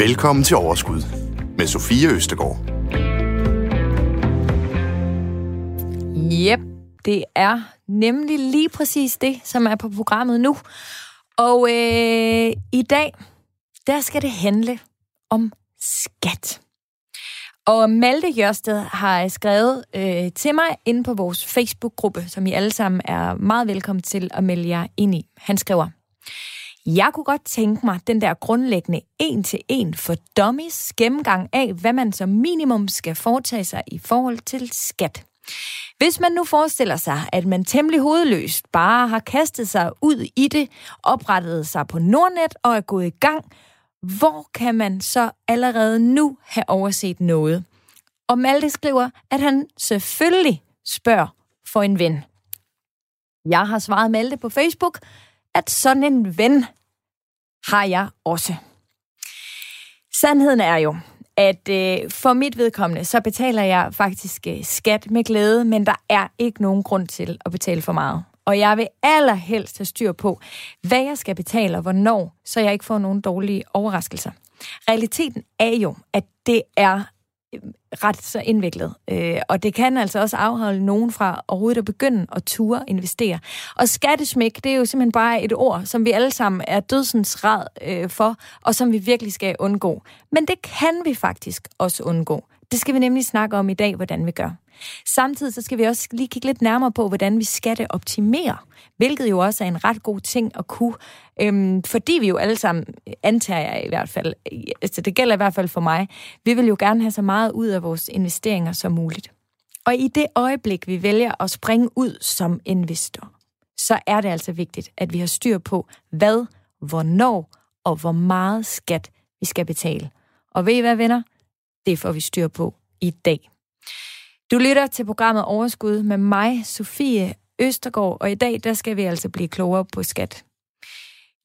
Velkommen til Overskud med Sofie Østergaard. Jep, det er nemlig lige præcis det, som er på programmet nu. Og i dag, der skal det handle om skat. Og Malte Jørsted har skrevet til mig inde på vores Facebook-gruppe, som I alle sammen er meget velkommen til at melde jer ind i. Han skriver: Jeg kunne godt tænke mig den der grundlæggende 1-1 for dummies gennemgang af, hvad man som minimum skal foretage sig i forhold til skat. Hvis man nu forestiller sig, at man temmelig hovedløst bare har kastet sig ud i det, oprettet sig på Nordnet og er gået i gang, hvor kan man så allerede nu have overset noget? Og Malte skriver, at han selvfølgelig spørger for en ven. Jeg har svaret Malte på Facebook, at sådan en ven har jeg også. Sandheden er jo, at for mit vedkommende, så betaler jeg faktisk skat med glæde, men der er ikke nogen grund til at betale for meget. Og jeg vil allerhelst have styr på, hvad jeg skal betale og hvornår, så jeg ikke får nogen dårlige overraskelser. Realiteten er jo, at det er ret så indviklet. Og det kan altså også afholde nogen fra overhovedet at begynde at ture investere. Og skattesmæk, det er jo simpelthen bare et ord, som vi alle sammen er dødsens ræd for, og som vi virkelig skal undgå. Men det kan vi faktisk også undgå. Det skal vi nemlig snakke om i dag, hvordan vi gør. Samtidig så skal vi også lige kigge lidt nærmere på, hvordan vi skatteoptimerer, hvilket jo også er en ret god ting at kunne, fordi vi jo alle sammen, antager jeg i hvert fald, altså det gælder i hvert fald for mig, vi vil jo gerne have så meget ud af vores investeringer som muligt. Og i det øjeblik, vi vælger at springe ud som investor, så er det altså vigtigt, at vi har styr på, hvad, hvornår og hvor meget skat vi skal betale. Og ved I hvad, venner? Det får vi styr på i dag. Du lytter til programmet Overskud med mig, Sofie Østergaard, og i dag der skal vi altså blive klogere på skat.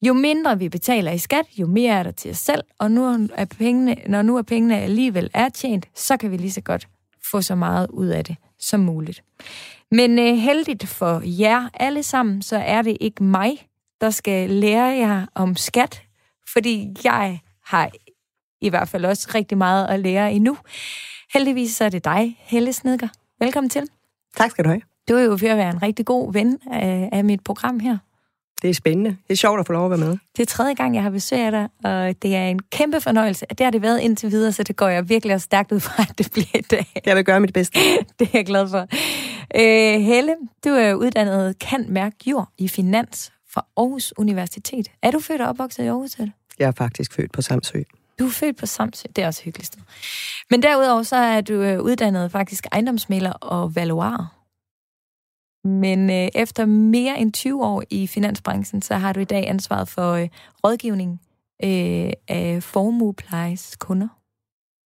Jo mindre vi betaler i skat, jo mere er der til os selv, og når nu er pengene alligevel er tjent, så kan vi lige så godt få så meget ud af det som muligt. Men heldigt for jer alle sammen, så er det ikke mig, der skal lære jer om skat, fordi jeg har i hvert fald også rigtig meget at lære endnu. Heldigvis så er det dig, Helle Snedker. Velkommen til. Tak skal du have. Du er jo ved at være en rigtig god ven af mit program her. Det er spændende. Det er sjovt at få lov at være med. Det er tredje gang, jeg har besøg af dig, og det er en kæmpe fornøjelse. Det har det været indtil videre, så det går jeg virkelig også stærkt ud fra, at det bliver i dag. Jeg vil gøre mit bedste. Det er jeg glad for. Helle, du er uddannet cand.merc.jur i finans fra Aarhus Universitet. Er du født og opvokset i Aarhus? Eller? Jeg er faktisk født på Samsø. Du er født på Samsø, det er også hyggeligt sted. Men derudover så er du uddannet faktisk ejendomsmægler og valuar. Men efter mere end 20 år i finansbranchen, så har du i dag ansvaret for rådgivning af Formueplejes kunder.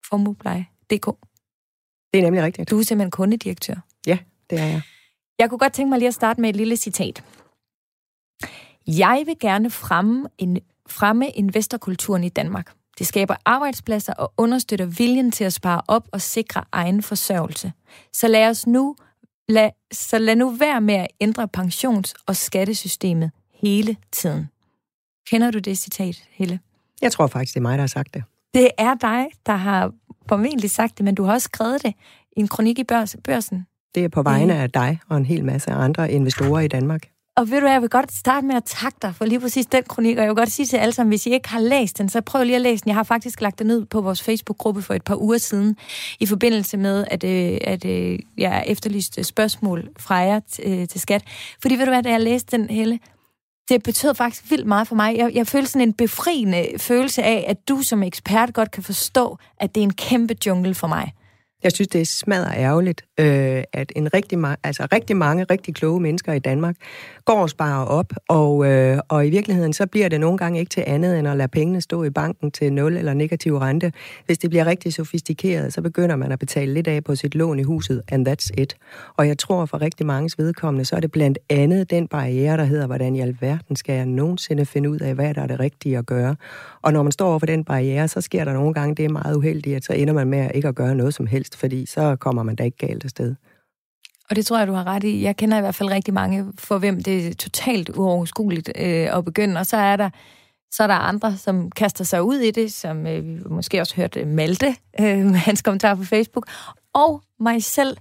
Formuepleje.dk. Det er nemlig rigtigt. Du er simpelthen kundedirektør. Ja, det er jeg. Jeg kunne godt tænke mig lige at starte med et lille citat. Jeg vil gerne fremme investorkulturen i Danmark. Det skaber arbejdspladser og understøtter viljen til at spare op og sikre egen forsørgelse. Så lad nu være med at ændre pensions- og skattesystemet hele tiden. Kender du det citat, Helle? Jeg tror faktisk, det er mig, der har sagt det. Det er dig, der har formentlig sagt det, men du har også skrevet det i en kronik i Børsen. Det er på vegne af dig og en hel masse andre investorer i Danmark. Og ved du hvad, jeg vil godt starte med at takke dig for lige præcis den kronik, og jeg vil godt sige til alle sammen, hvis I ikke har læst den, så prøv lige at læse den. Jeg har faktisk lagt den ned på vores Facebook-gruppe for et par uger siden, i forbindelse med, at jeg efterlyste spørgsmål fra jer til skat. Fordi ved du hvad, da jeg læste den, Helle, det betød faktisk vildt meget for mig. Jeg følte sådan en befriende følelse af, at du som ekspert godt kan forstå, at det er en kæmpe jungle for mig. Jeg synes, det er smadret ærgerligt, at rigtig mange rigtig kloge mennesker i Danmark går og sparer op, og i virkeligheden så bliver det nogle gange ikke til andet end at lade pengene stå i banken til 0 eller negativ rente. Hvis det bliver rigtig sofistikeret, så begynder man at betale lidt af på sit lån i huset, and that's it. Og jeg tror, for rigtig manges vedkommende, så er det blandt andet den barriere, der hedder, hvordan i alverden skal jeg nogensinde finde ud af, hvad der er det rigtige at gøre. Og når man står over for den barriere, så sker der nogle gange, det er meget uheldigt, at så ender man med ikke at gøre noget som helst, fordi så kommer man da ikke galt afsted. Og det tror jeg, du har ret i. Jeg kender i hvert fald rigtig mange, for hvem det er totalt uoverskueligt at begynde, og så er der Så er der andre, som kaster sig ud i det, som vi måske også hørte Malte, hans kommentar på Facebook, og mig selv,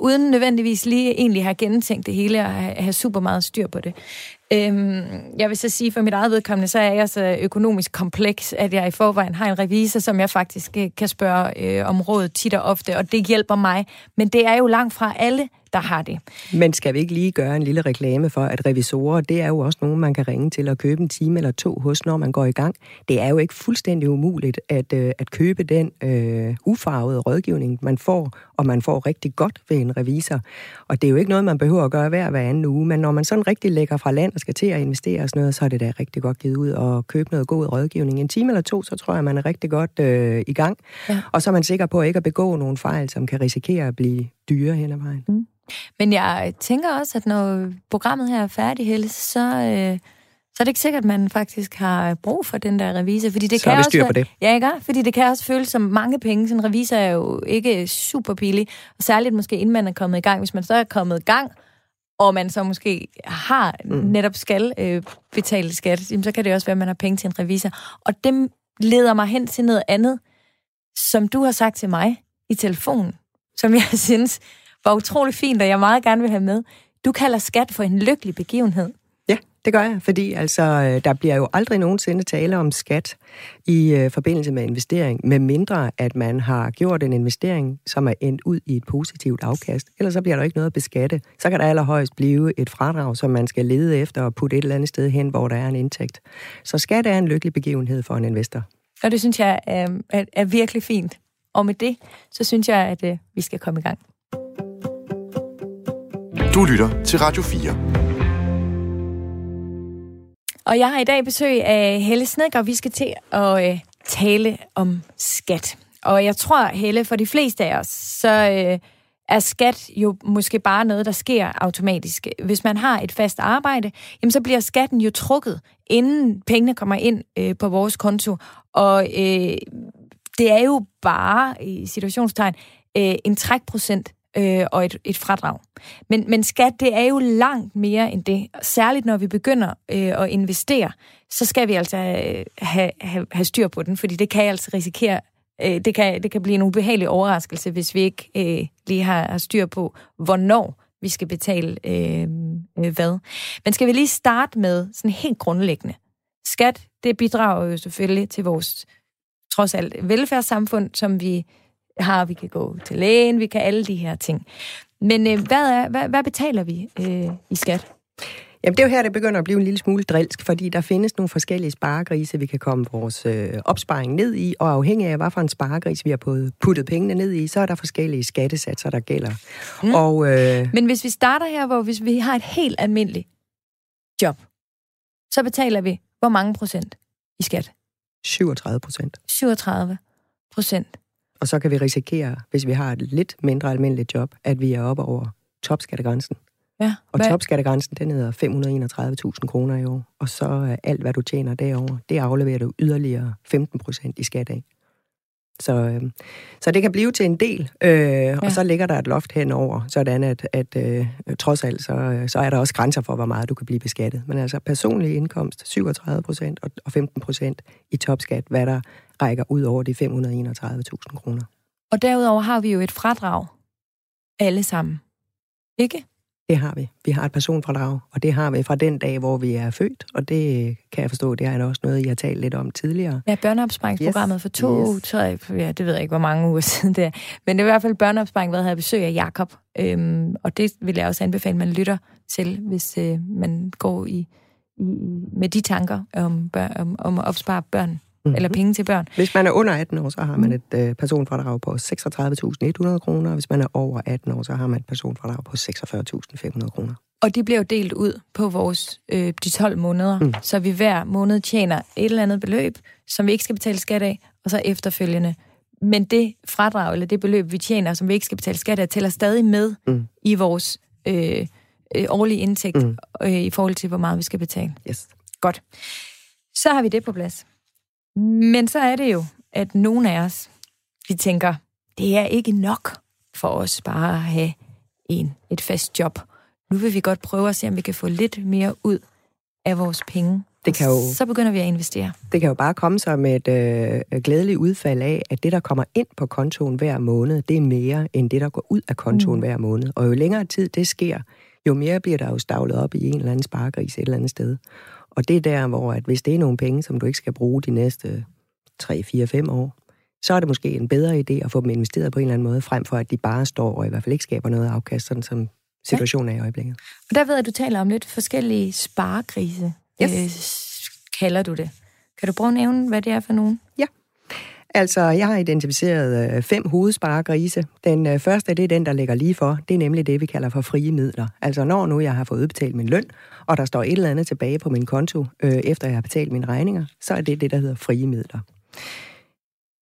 uden nødvendigvis lige egentlig have gennemtænkt det hele og have super meget styr på det. Jeg vil så sige, for mit eget vedkommende, så er jeg så økonomisk kompleks, at jeg i forvejen har en revisor, som jeg faktisk kan spørge om råd tit og ofte, og det hjælper mig. Men det er jo langt fra alle, der har det. Men skal vi ikke lige gøre en lille reklame for, at revisorer, det er jo også nogen, man kan ringe til og købe en time eller to hos, når man går i gang. Det er jo ikke fuldstændig umuligt at købe den ufarvede rådgivning, man får, og man får rigtig godt ved en revisor. Og det er jo ikke noget, man behøver at gøre hver anden uge, men når man sådan rigtig lægger fra land og skal til at investere og sådan noget, så er det da rigtig godt givet ud og købe noget god rådgivning. En time eller to, så tror jeg, man er rigtig godt i gang. Ja. Og så er man sikker på ikke at begå nogle fejl, som kan risikere at blive dyre hen ad vejen. Mm. Men jeg tænker også, at når programmet her er færdigt, Helle, så er det ikke sikkert, at man faktisk har brug for den der revisor. Fordi det så kan er vi styr på det. Ja, ikke? Fordi det kan også føles som mange penge. Sådan en revisor er jo ikke super billig. Og særligt måske, inden man er kommet i gang. Hvis man så er kommet i gang, og man så måske har netop skal betale skat, så kan det også være, at man har penge til en revisor. Og det leder mig hen til noget andet, som du har sagt til mig i telefonen, som jeg synes var utrolig fint, og jeg meget gerne vil have med. Du kalder skat for en lykkelig begivenhed. Ja, det gør jeg, fordi altså, der bliver jo aldrig nogensinde tale om skat i forbindelse med investering, med mindre at man har gjort en investering, som er endt ud i et positivt afkast. Ellers så bliver der ikke noget at beskatte. Så kan der allerhøjst blive et fradrag, som man skal lede efter og putte et eller andet sted hen, hvor der er en indtægt. Så skat er en lykkelig begivenhed for en investor. Og det synes jeg er virkelig fint. Og med det, så synes jeg, at vi skal komme i gang. Du lytter til Radio 4. Og jeg har i dag besøg af Helle Snedker, og vi skal til at tale om skat. Og jeg tror, Helle, for de fleste af os, så er skat jo måske bare noget, der sker automatisk. Hvis man har et fast arbejde, jamen så bliver skatten jo trukket, inden pengene kommer ind på vores konto. Og det er jo bare, i situationstegn, en trækprocent, og et fradrag. Men skat, det er jo langt mere end det. Særligt når vi begynder at investere, så skal vi altså have styr på den, fordi det kan altså risikere, det kan blive en ubehagelig overraskelse, hvis vi ikke lige har styr på, hvornår vi skal betale hvad. Men skal vi lige starte med sådan helt grundlæggende. Skat, det bidrager jo selvfølgelig til vores, trods alt, velfærdssamfund, som vi kan gå til lægen, vi kan alle de her ting. Men hvad betaler vi i skat? Jamen, det er jo her, det begynder at blive en lille smule drilsk, fordi der findes nogle forskellige sparegrise, vi kan komme vores opsparing ned i, og afhængig af, hvad for en sparegris vi har puttet pengene ned i, så er der forskellige skattesatser, der gælder. Mm. Men hvis vi starter her, hvis vi har et helt almindeligt job, så betaler vi hvor mange procent i skat? 37%. 37%. Og så kan vi risikere, hvis vi har et lidt mindre almindeligt job, at vi er oppe over topskattegrænsen. Ja, og topskattegrænsen, den hedder 531.000 kroner i år. Og så er alt, hvad du tjener derover, det afleverer du yderligere 15% i skat af. Så det kan blive til en del, ja. Og så ligger der et loft henover, sådan at trods alt, så er der også grænser for, hvor meget du kan blive beskattet. Men altså personlig indkomst, 37% og 15% i topskat, hvad der rækker ud over de 531.000 kroner. Og derudover har vi jo et fradrag, alle sammen, ikke? Det har vi. Vi har et personfradrag, og det har vi fra den dag, hvor vi er født, og det kan jeg forstå, det er også noget, I har talt lidt om tidligere. Ja, børneopsparingsprogrammet for 2 uger, ja, det ved jeg ikke, hvor mange uger siden det er. Men det er i hvert fald børneopsparing, jeg havde besøg af Jacob, og det vil jeg også anbefale, man lytter til, hvis man går med de tanker om at opspare børn. Mm-hmm. Eller penge til børn. Hvis man er under 18 år, så har man et personfradrag på 36.100 kroner, og hvis man er over 18 år, så har man et personfradrag på 46.500 kroner. Og det bliver jo delt ud på vores de 12 måneder, så vi hver måned tjener et eller andet beløb, som vi ikke skal betale skat af, og så efterfølgende. Men det fradrag, eller det beløb, vi tjener, som vi ikke skal betale skat af, tæller stadig med i vores årlige indtægt, i forhold til, hvor meget vi skal betale. Yes. Godt. Så har vi det på plads. Men så er det jo, at nogle af os, vi tænker, det er ikke nok for os bare at have et fast job. Nu vil vi godt prøve at se, om vi kan få lidt mere ud af vores penge. Det kan jo, så begynder vi at investere. Det kan jo bare komme som et glædeligt udfald af, at det, der kommer ind på kontoen hver måned, det er mere end det, der går ud af kontoen hver måned. Og jo længere tid det sker, jo mere bliver der jo stavlet op i en eller anden sparegris et eller andet sted. Og det er der, hvor at hvis det er nogle penge, som du ikke skal bruge de næste 3, 4, 5 år, så er det måske en bedre idé at få dem investeret på en eller anden måde, frem for at de bare står og i hvert fald ikke skaber noget afkast, sådan som situationen er i øjeblikket. Og der ved jeg, at du taler om lidt forskellige sparegrise. Yes. Kalder du det. Kan du prøve at nævne, hvad det er for nogen? Ja. Altså, jeg har identificeret 5 hovedsparegrise. Den første, det er den, der ligger lige for. Det er nemlig det, vi kalder for frie midler. Altså, når nu jeg har fået udbetalt min løn, og der står et eller andet tilbage på min konto, efter jeg har betalt mine regninger, så er det det, der hedder frie midler.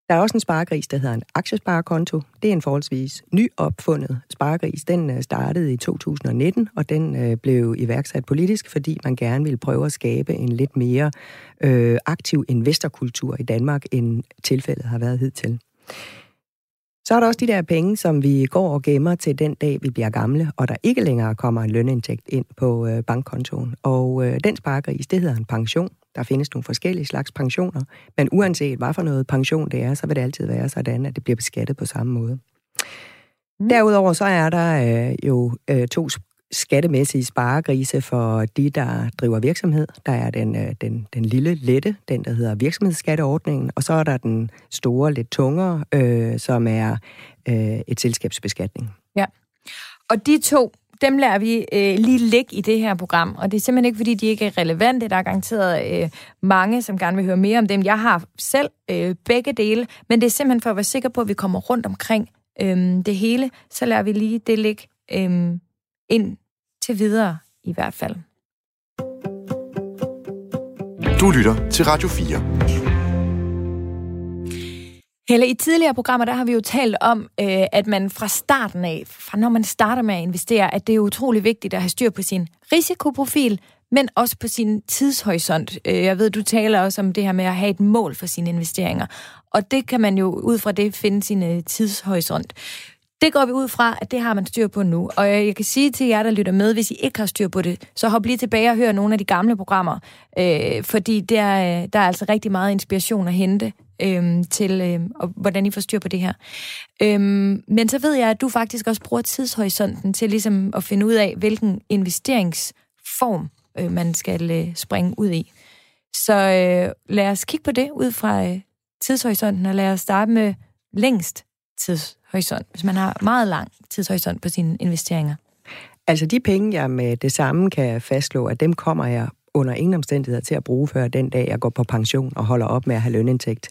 Der er også en sparegris, der hedder en aktiesparekonto. Det er en forholdsvis nyopfundet sparegris. Den startede i 2019, og den blev iværksat politisk, fordi man gerne ville prøve at skabe en lidt mere aktiv investorkultur i Danmark, end tilfældet har været hidtil. Så er der også de der penge, som vi går og gemmer til den dag, vi bliver gamle, og der ikke længere kommer en lønindtægt ind på bankkontoen. Og den sparegris, det hedder en pension. Der findes nogle forskellige slags pensioner, men uanset hvad for noget pension det er, så vil det altid være sådan, at det bliver beskattet på samme måde. Derudover så er der jo 2 skattemæssige sparegrise for de, der driver virksomhed. Der er den lille lette, den der hedder virksomhedsskatteordningen, og så er der den store, lidt tungere, som er et selskabsbeskatning. Ja, og de 2... dem lader vi lige ligge i det her program, og det er simpelthen ikke, fordi de ikke er relevante. Der er garanteret mange, som gerne vil høre mere om dem. Jeg har selv begge dele, men det er simpelthen for at være sikker på, at vi kommer rundt omkring det hele, så lader vi lige det ligge ind til videre i hvert fald. Du lytter til Radio 4. Helle, i tidligere programmer, der har vi jo talt om, at man fra starten af, fra når man starter med at investere, at det er utrolig vigtigt at have styr på sin risikoprofil, men også på sin tidshorisont. Jeg ved, du taler også om det her med at have et mål for sine investeringer, og det kan man jo ud fra det finde sin tidshorisont. Det går vi ud fra, at det har man styr på nu. Og jeg kan sige til jer, der lytter med, hvis I ikke har styr på det, så hop lige tilbage og hør nogle af de gamle programmer, fordi der er altså rigtig meget inspiration at hente til, og hvordan I får styr på det her. Men så ved jeg, at du faktisk også bruger tidshorisonten til ligesom at finde ud af, hvilken investeringsform man skal springe ud i. Så lad os kigge på det ud fra tidshorisonten, og lad os starte med længst tidshorisont, hvis man har meget lang tidshorisont på sine investeringer. Altså de penge, jeg med det samme kan fastslå, at dem kommer jeg under ingen omstændigheder til at bruge før den dag, jeg går på pension og holder op med at have lønindtægt.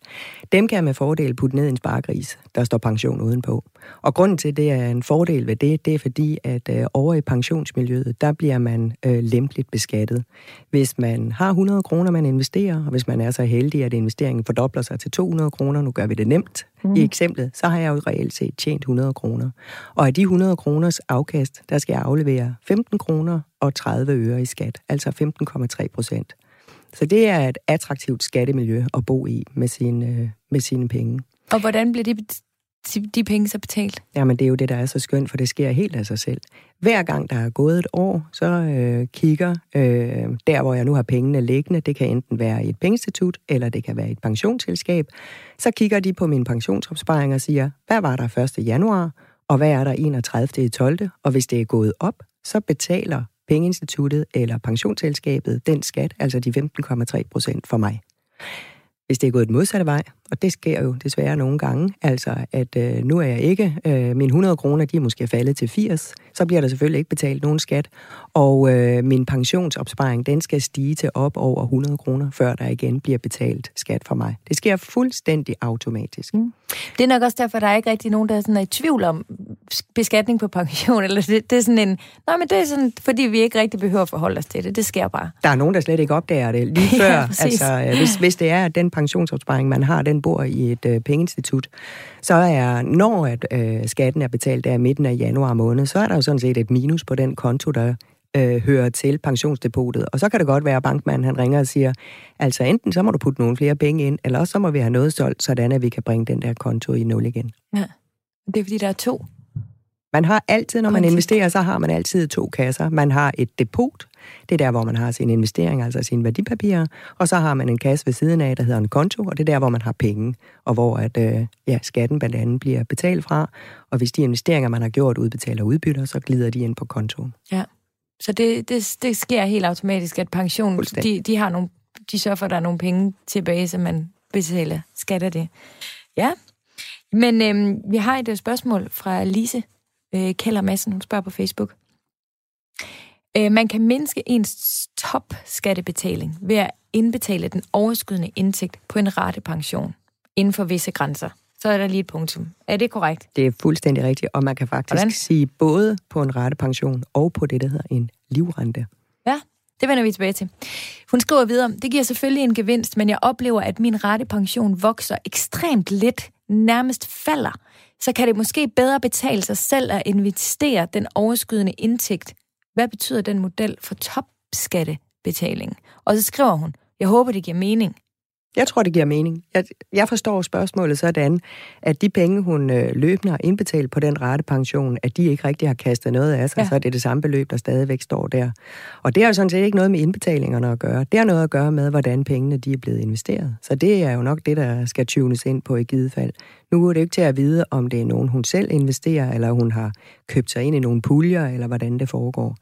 Dem kan jeg med fordel putte ned i en sparegris, der står pension udenpå. Og grunden til, det er en fordel ved det, det er fordi, at over i pensionsmiljøet, der bliver man lempeligt beskattet. Hvis man har 100 kroner, man investerer, og hvis man er så heldig, at investeringen fordobler sig til 200 kroner, nu gør vi det nemt. I eksemplet, så har jeg jo reelt set tjent 100 kroner. Og af de 100 kroners afkast, der skal jeg aflevere 15 kroner og 30 øre i skat, altså 15,3%. Så det er et attraktivt skattemiljø at bo i med sine penge. Og hvordan bliver de penge så betalt? Jamen, det er jo det, der er så skønt, for det sker helt af sig selv. Hver gang, der er gået et år, så kigger der, hvor jeg nu har pengene liggende, det kan enten være i et pengeinstitut, eller det kan være i et pensionsselskab, så kigger de på min pensionsopsparing og siger, hvad var der 1. januar, og hvad er der 31.12., og hvis det er gået op, så betaler pengeinstituttet eller pensionsselskabet den skat, altså de 15,3% for mig. Hvis det er gået den modsatte vej, og det sker jo desværre nogle gange, altså at nu er jeg ikke, mine 100 kroner, de er måske faldet til 80, så bliver der selvfølgelig ikke betalt nogen skat, og min pensionsopsparing, den skal stige til op over 100 kroner, før der igen bliver betalt skat for mig. Det sker fuldstændig automatisk. Mm. Det er nok også derfor, der er ikke rigtig nogen, der sådan er i tvivl om beskatning på pension, eller det er sådan en, nej, men det er sådan, fordi vi ikke rigtig behøver at forholde os til det, det sker bare. Der er nogen, der slet ikke opdager det lige før, ja, altså hvis det er, at den pensionsopsparing, man har, den bor i et pengeinstitut, så er, når at, skatten er betalt af midten af januar måned, så er der jo sådan set et minus på den konto, der hører til pensionsdepotet. Og så kan det godt være, at bankmanden han ringer og siger, altså enten så må du putte nogle flere penge ind, eller også så må vi have noget solgt, sådan at vi kan bringe den der konto i nul igen. Ja, det er fordi, der er 2. Man har altid, når man investerer, så har man altid 2 kasser. Man har et depot, Det er der, hvor man har sine investeringer, altså sine værdipapirer. Og så har man en kasse ved siden af, der hedder en konto, og det er der, hvor man har penge, og hvor at, skatten blandt andet bliver betalt fra. Og hvis de investeringer, man har gjort, udbetaler udbytter, så glider de ind på kontoen. Ja, så det sker helt automatisk, at pensionen, de har nogle, de sørger for, at der er nogle penge tilbage, så man betaler skat af det. Ja, men vi har et spørgsmål fra Lise Keller Madsen, hun spørger på Facebook. Man kan mindske ens topskattebetaling ved at indbetale den overskydende indtægt på en ratepension inden for visse grænser. Så er der lige et punktum. Er det korrekt? Det er fuldstændig rigtigt, og man kan faktisk sige både på en ratepension og på det, der hedder en livrente. Ja, det vender vi tilbage til. Hun skriver videre, det giver selvfølgelig en gevinst, men jeg oplever, at min ratepension vokser ekstremt lidt, nærmest falder. Så kan det måske bedre betale sig selv at investere den overskydende indtægt. Hvad betyder den model for topskattebetaling? Og så skriver hun, jeg håber, det giver mening. Jeg tror, det giver mening. Jeg forstår spørgsmålet sådan, at de penge, hun løbende har indbetalt på den ratepension, at de ikke rigtig har kastet noget af sig, ja. Så er det det samme beløb, der stadigvæk står der. Og det har jo sådan set ikke noget med indbetalingerne at gøre. Det har noget at gøre med, hvordan pengene de er blevet investeret. Så det er jo nok det, der skal tunes ind på i givet fald. Nu er det jo ikke til at vide, om det er nogen, hun selv investerer, eller hun har købt sig ind i nogle puljer, eller hvordan det foregår.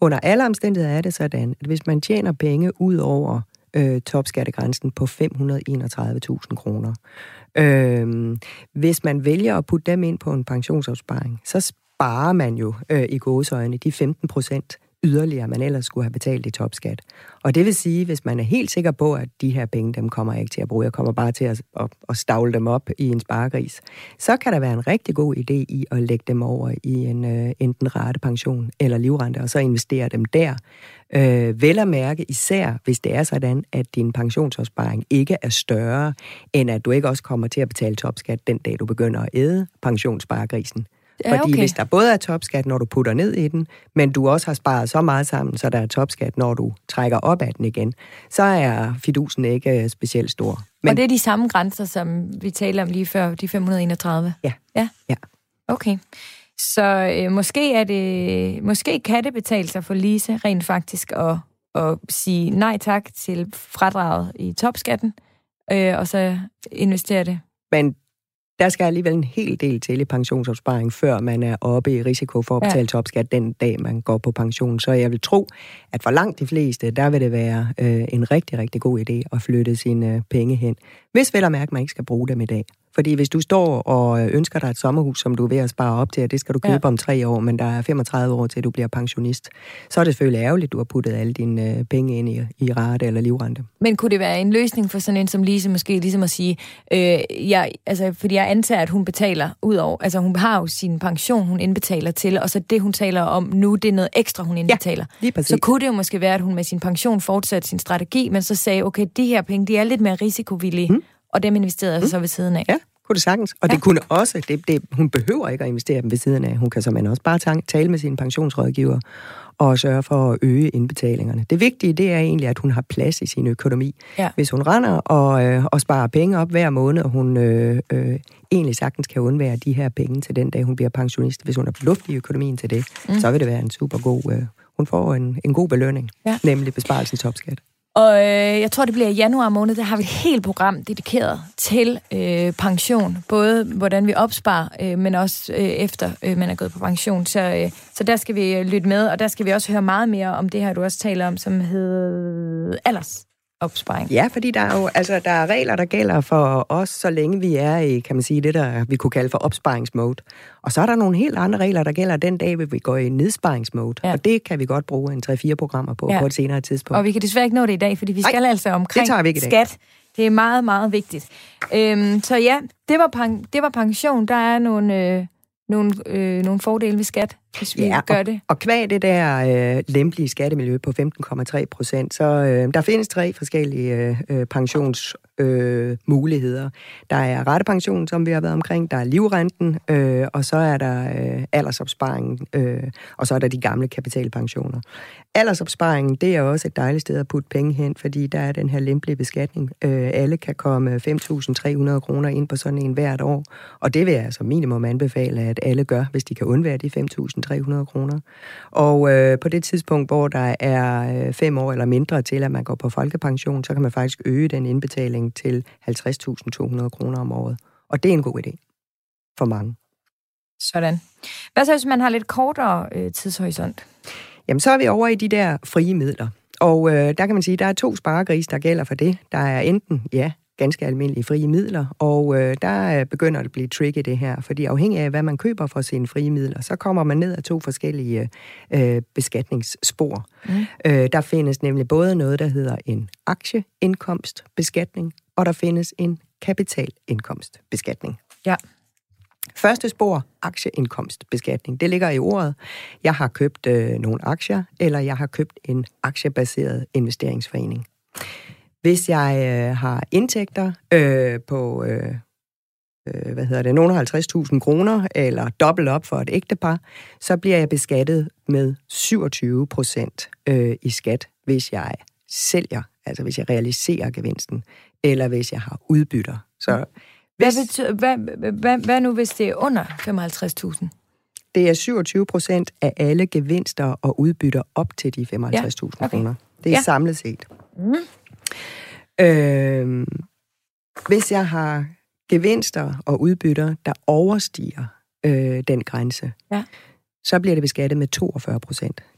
Under alle omstændigheder er det sådan, at hvis man tjener penge ud over topskattegrænsen på 531.000 kroner. Hvis man vælger at putte dem ind på en pensionsopsparing, så sparer man jo i gåseøjne de 15% yderligere, man ellers skulle have betalt i topskat. Og det vil sige, hvis man er helt sikker på, at de her penge, dem kommer jeg ikke til at bruge, jeg kommer bare til at stavle dem op i en sparegris, så kan der være en rigtig god idé i at lægge dem over i en enten ratepension eller livrente, og så investere dem der. Vel at mærke især, hvis det er sådan, at din pensionsopsparing ikke er større, end at du ikke også kommer til at betale topskat den dag, du begynder at æde pensionssparegrisen. Ja, okay. Fordi hvis der både er topskat, når du putter ned i den, men du også har sparet så meget sammen, så der er topskat, når du trækker op af den igen, så er fidusen ikke specielt stor. Men og det er de samme grænser, som vi talte om lige før, de 531? Ja. Okay. Så måske kan det betale sig for Lise rent faktisk at sige nej tak til fradraget i topskatten, og så investere det. Men der skal alligevel en hel del til i pensionsopsparing, før man er oppe i risiko for at betale topskat den dag, man går på pension. Så jeg vil tro, at for langt de fleste, der vil det være en rigtig, rigtig god idé at flytte sine penge hen. Hvis vel at mærke, at man ikke skal bruge dem i dag. Fordi hvis du står og ønsker dig et sommerhus, som du er ved at spare op til, og det skal du købe om 3 år, men der er 35 år til, at du bliver pensionist, så er det selvfølgelig ærgerligt, at du har puttet alle dine penge ind i rate eller livrente. Men kunne det være en løsning for sådan en som Lise, måske ligesom at sige, fordi jeg antager, at hun betaler ud over, altså hun har jo sin pension, hun indbetaler til, og så det, hun taler om nu, det er noget ekstra, hun indbetaler. Ja, lige præcis. Så kunne det jo måske være, at hun med sin pension fortsatte sin strategi, men så sagde, okay, de her penge, de er lidt mere risikovillige, og dem investerede så ved siden af. Ja, kunne det sagtens. Og det kunne også, hun behøver ikke at investere dem ved siden af. Hun kan som man også bare tale med sine pensionsrådgiver og sørge for at øge indbetalingerne. Det vigtige, det er egentlig, at hun har plads i sin økonomi. Ja. Hvis hun render og sparer penge op hver måned, og hun egentlig sagtens kan undvære de her penge til den dag, hun bliver pensionist, hvis hun har luft i økonomien til det, så vil det være en super god. Hun får en god belønning, nemlig besparelsen i topskat. Og jeg tror, det bliver i januar måned, der har vi et helt program dedikeret til pension. Både hvordan vi opsparer, men også efter man er gået på pension. Så der skal vi lytte med, og der skal vi også høre meget mere om det her, du også taler om, som hedder aldersopsparing. Ja, fordi der er jo der er regler, der gælder for os, så længe vi er i, kan man sige, det der vi kunne kalde for opsparingsmode. Og så er der nogle helt andre regler, der gælder den dag, hvor vi går i nedsparingsmode. Ja. Og det kan vi godt bruge 3-4 programmer på et senere tidspunkt. Og vi kan desværre ikke nå det i dag, fordi vi skal altså omkring det skat. Det er meget, meget vigtigt. Så ja, det var pension. Der er nogle fordele ved skat, hvis vi gør det. Og kvad det der lempelige skattemiljø på 15,3%, så der findes 3 forskellige pensionsmuligheder. Der er ratepensionen, som vi har været omkring, der er livrenten, og så er der aldersopsparingen, og så er der de gamle kapitalpensioner. Aldersopsparingen, det er også et dejligt sted at putte penge hen, fordi der er den her lempelige beskatning. Alle kan komme 5.300 kroner ind på sådan en hvert år, og det vil jeg som minimum anbefale, at alle gør, hvis de kan undvære de 5.300 300 kroner. Og på det tidspunkt, hvor der er 5 år eller mindre til, at man går på folkepension, så kan man faktisk øge den indbetaling til 50.200 kroner om året. Og det er en god idé for mange. Sådan. Hvad så, hvis man har lidt kortere tidshorisont? Jamen, så er vi over i de der frie midler. Og der kan man sige, at der er 2 sparegris, der gælder for det. Der er enten, ja, ganske almindelige frie midler, og der begynder det at blive tricky det her, fordi afhængig af, hvad man køber for sine frie midler, så kommer man ned ad 2 forskellige beskatningsspor. Mm. Der findes nemlig både noget, der hedder en aktieindkomstbeskatning, og der findes en kapitalindkomstbeskatning. Ja. Første spor, aktieindkomstbeskatning. Det ligger i ordet, jeg har købt nogle aktier, eller jeg har købt en aktiebaseret investeringsforening. Hvis jeg har indtægter på, nogle 50.000 kroner, eller dobbelt op for et ægtepar, så bliver jeg beskattet med 27% i skat, hvis jeg sælger, altså hvis jeg realiserer gevinsten, eller hvis jeg har udbytter. Så Hvad nu, hvis det er under 55.000? Det er 27% af alle gevinster og udbytter op til de 55.000 kroner. Det er samlet set. Mm. Hvis jeg har gevinster og udbytter, der overstiger den grænse, så bliver det beskattet med 42%.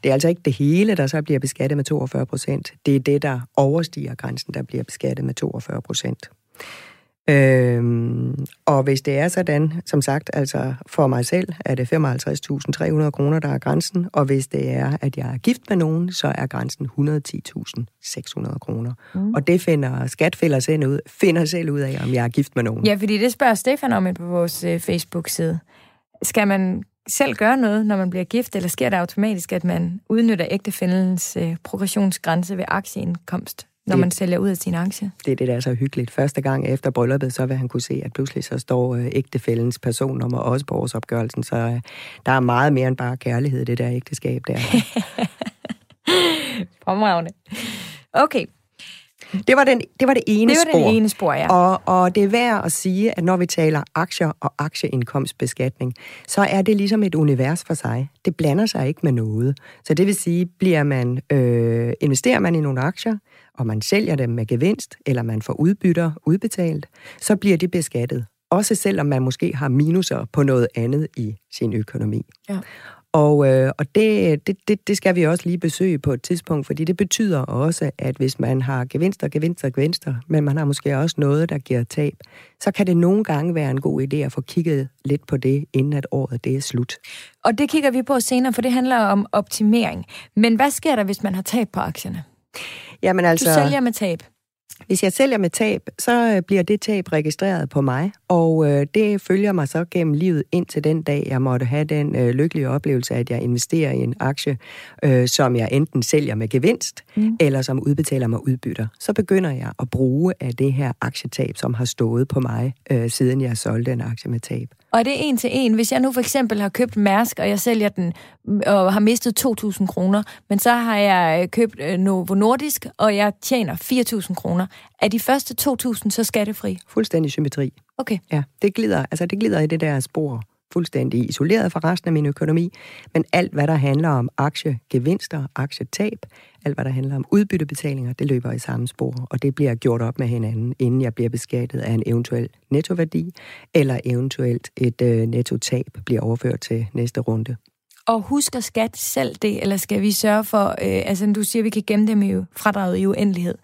Det er altså ikke det hele, der så bliver beskattet med 42%. Det er det, der overstiger grænsen, der bliver beskattet med 42%. Og hvis det er sådan, som sagt, altså for mig selv, er det 55.300 kroner, der er grænsen, og hvis det er, at jeg er gift med nogen, så er grænsen 110.600 kroner. Mm. Og det finder skatfælder selv ud af, om jeg er gift med nogen. Ja, fordi det spørger Stefan om på vores Facebook-side. Skal man selv gøre noget, når man bliver gift, eller sker det automatisk, at man udnytter ægtefællens progressionsgrænse ved aktieindkomst, når man sælger ud af sin aktie? Det er det, der er så hyggeligt. Første gang efter brylluppet, så vil han kunne se, at pludselig så står ægtefællens personnummer også på årsopgørelsen, så der er meget mere end bare kærlighed, det der ægteskab der. Fremragende. Okay. Det var det ene spor, ja. Og det er værd at sige, at når vi taler aktier og aktieindkomstbeskatning, så er det ligesom et univers for sig. Det blander sig ikke med noget. Så det vil sige, investerer man i nogle aktier, og man sælger dem med gevinst, eller man får udbytter udbetalt, så bliver de beskattet. Også selvom man måske har minuser på noget andet i sin økonomi. Ja. Og det skal vi også lige besøge på et tidspunkt, fordi det betyder også, at hvis man har gevinster, men man har måske også noget, der giver tab, så kan det nogle gange være en god idé at få kigget lidt på det, inden at året det er slut. Og det kigger vi på senere, for det handler om optimering. Men hvad sker der, hvis man har tab på aktierne? Jamen altså, du sælger med tab. Hvis jeg sælger med tab, så bliver det tab registreret på mig, og det følger mig så gennem livet indtil den dag, jeg måtte have den lykkelige oplevelse, at jeg investerer i en aktie, som jeg enten sælger med gevinst, eller som udbetaler mig udbytter. Så begynder jeg at bruge af det her aktietab, som har stået på mig, siden jeg solgte en aktie med tab. Og det er 1 til 1. Hvis jeg nu for eksempel har købt Mærsk, og jeg sælger den og har mistet 2.000 kroner, men så har jeg købt Novo Nordisk, og jeg tjener 4.000 kroner. Er de første 2.000 så skattefri? Fuldstændig symmetri. Okay. Ja, det glider i det der spor. Fuldstændig isoleret fra resten af min økonomi, men alt, hvad der handler om aktiegevinster, aktietab, alt, hvad der handler om udbyttebetalinger, det løber i samme spor, og det bliver gjort op med hinanden, inden jeg bliver beskattet af en eventuel nettoværdi, eller eventuelt et nettotab bliver overført til næste runde. Og husker skat selv det, eller skal vi sørge for, du siger, vi kan gemme dem i fradraget i uendelighed.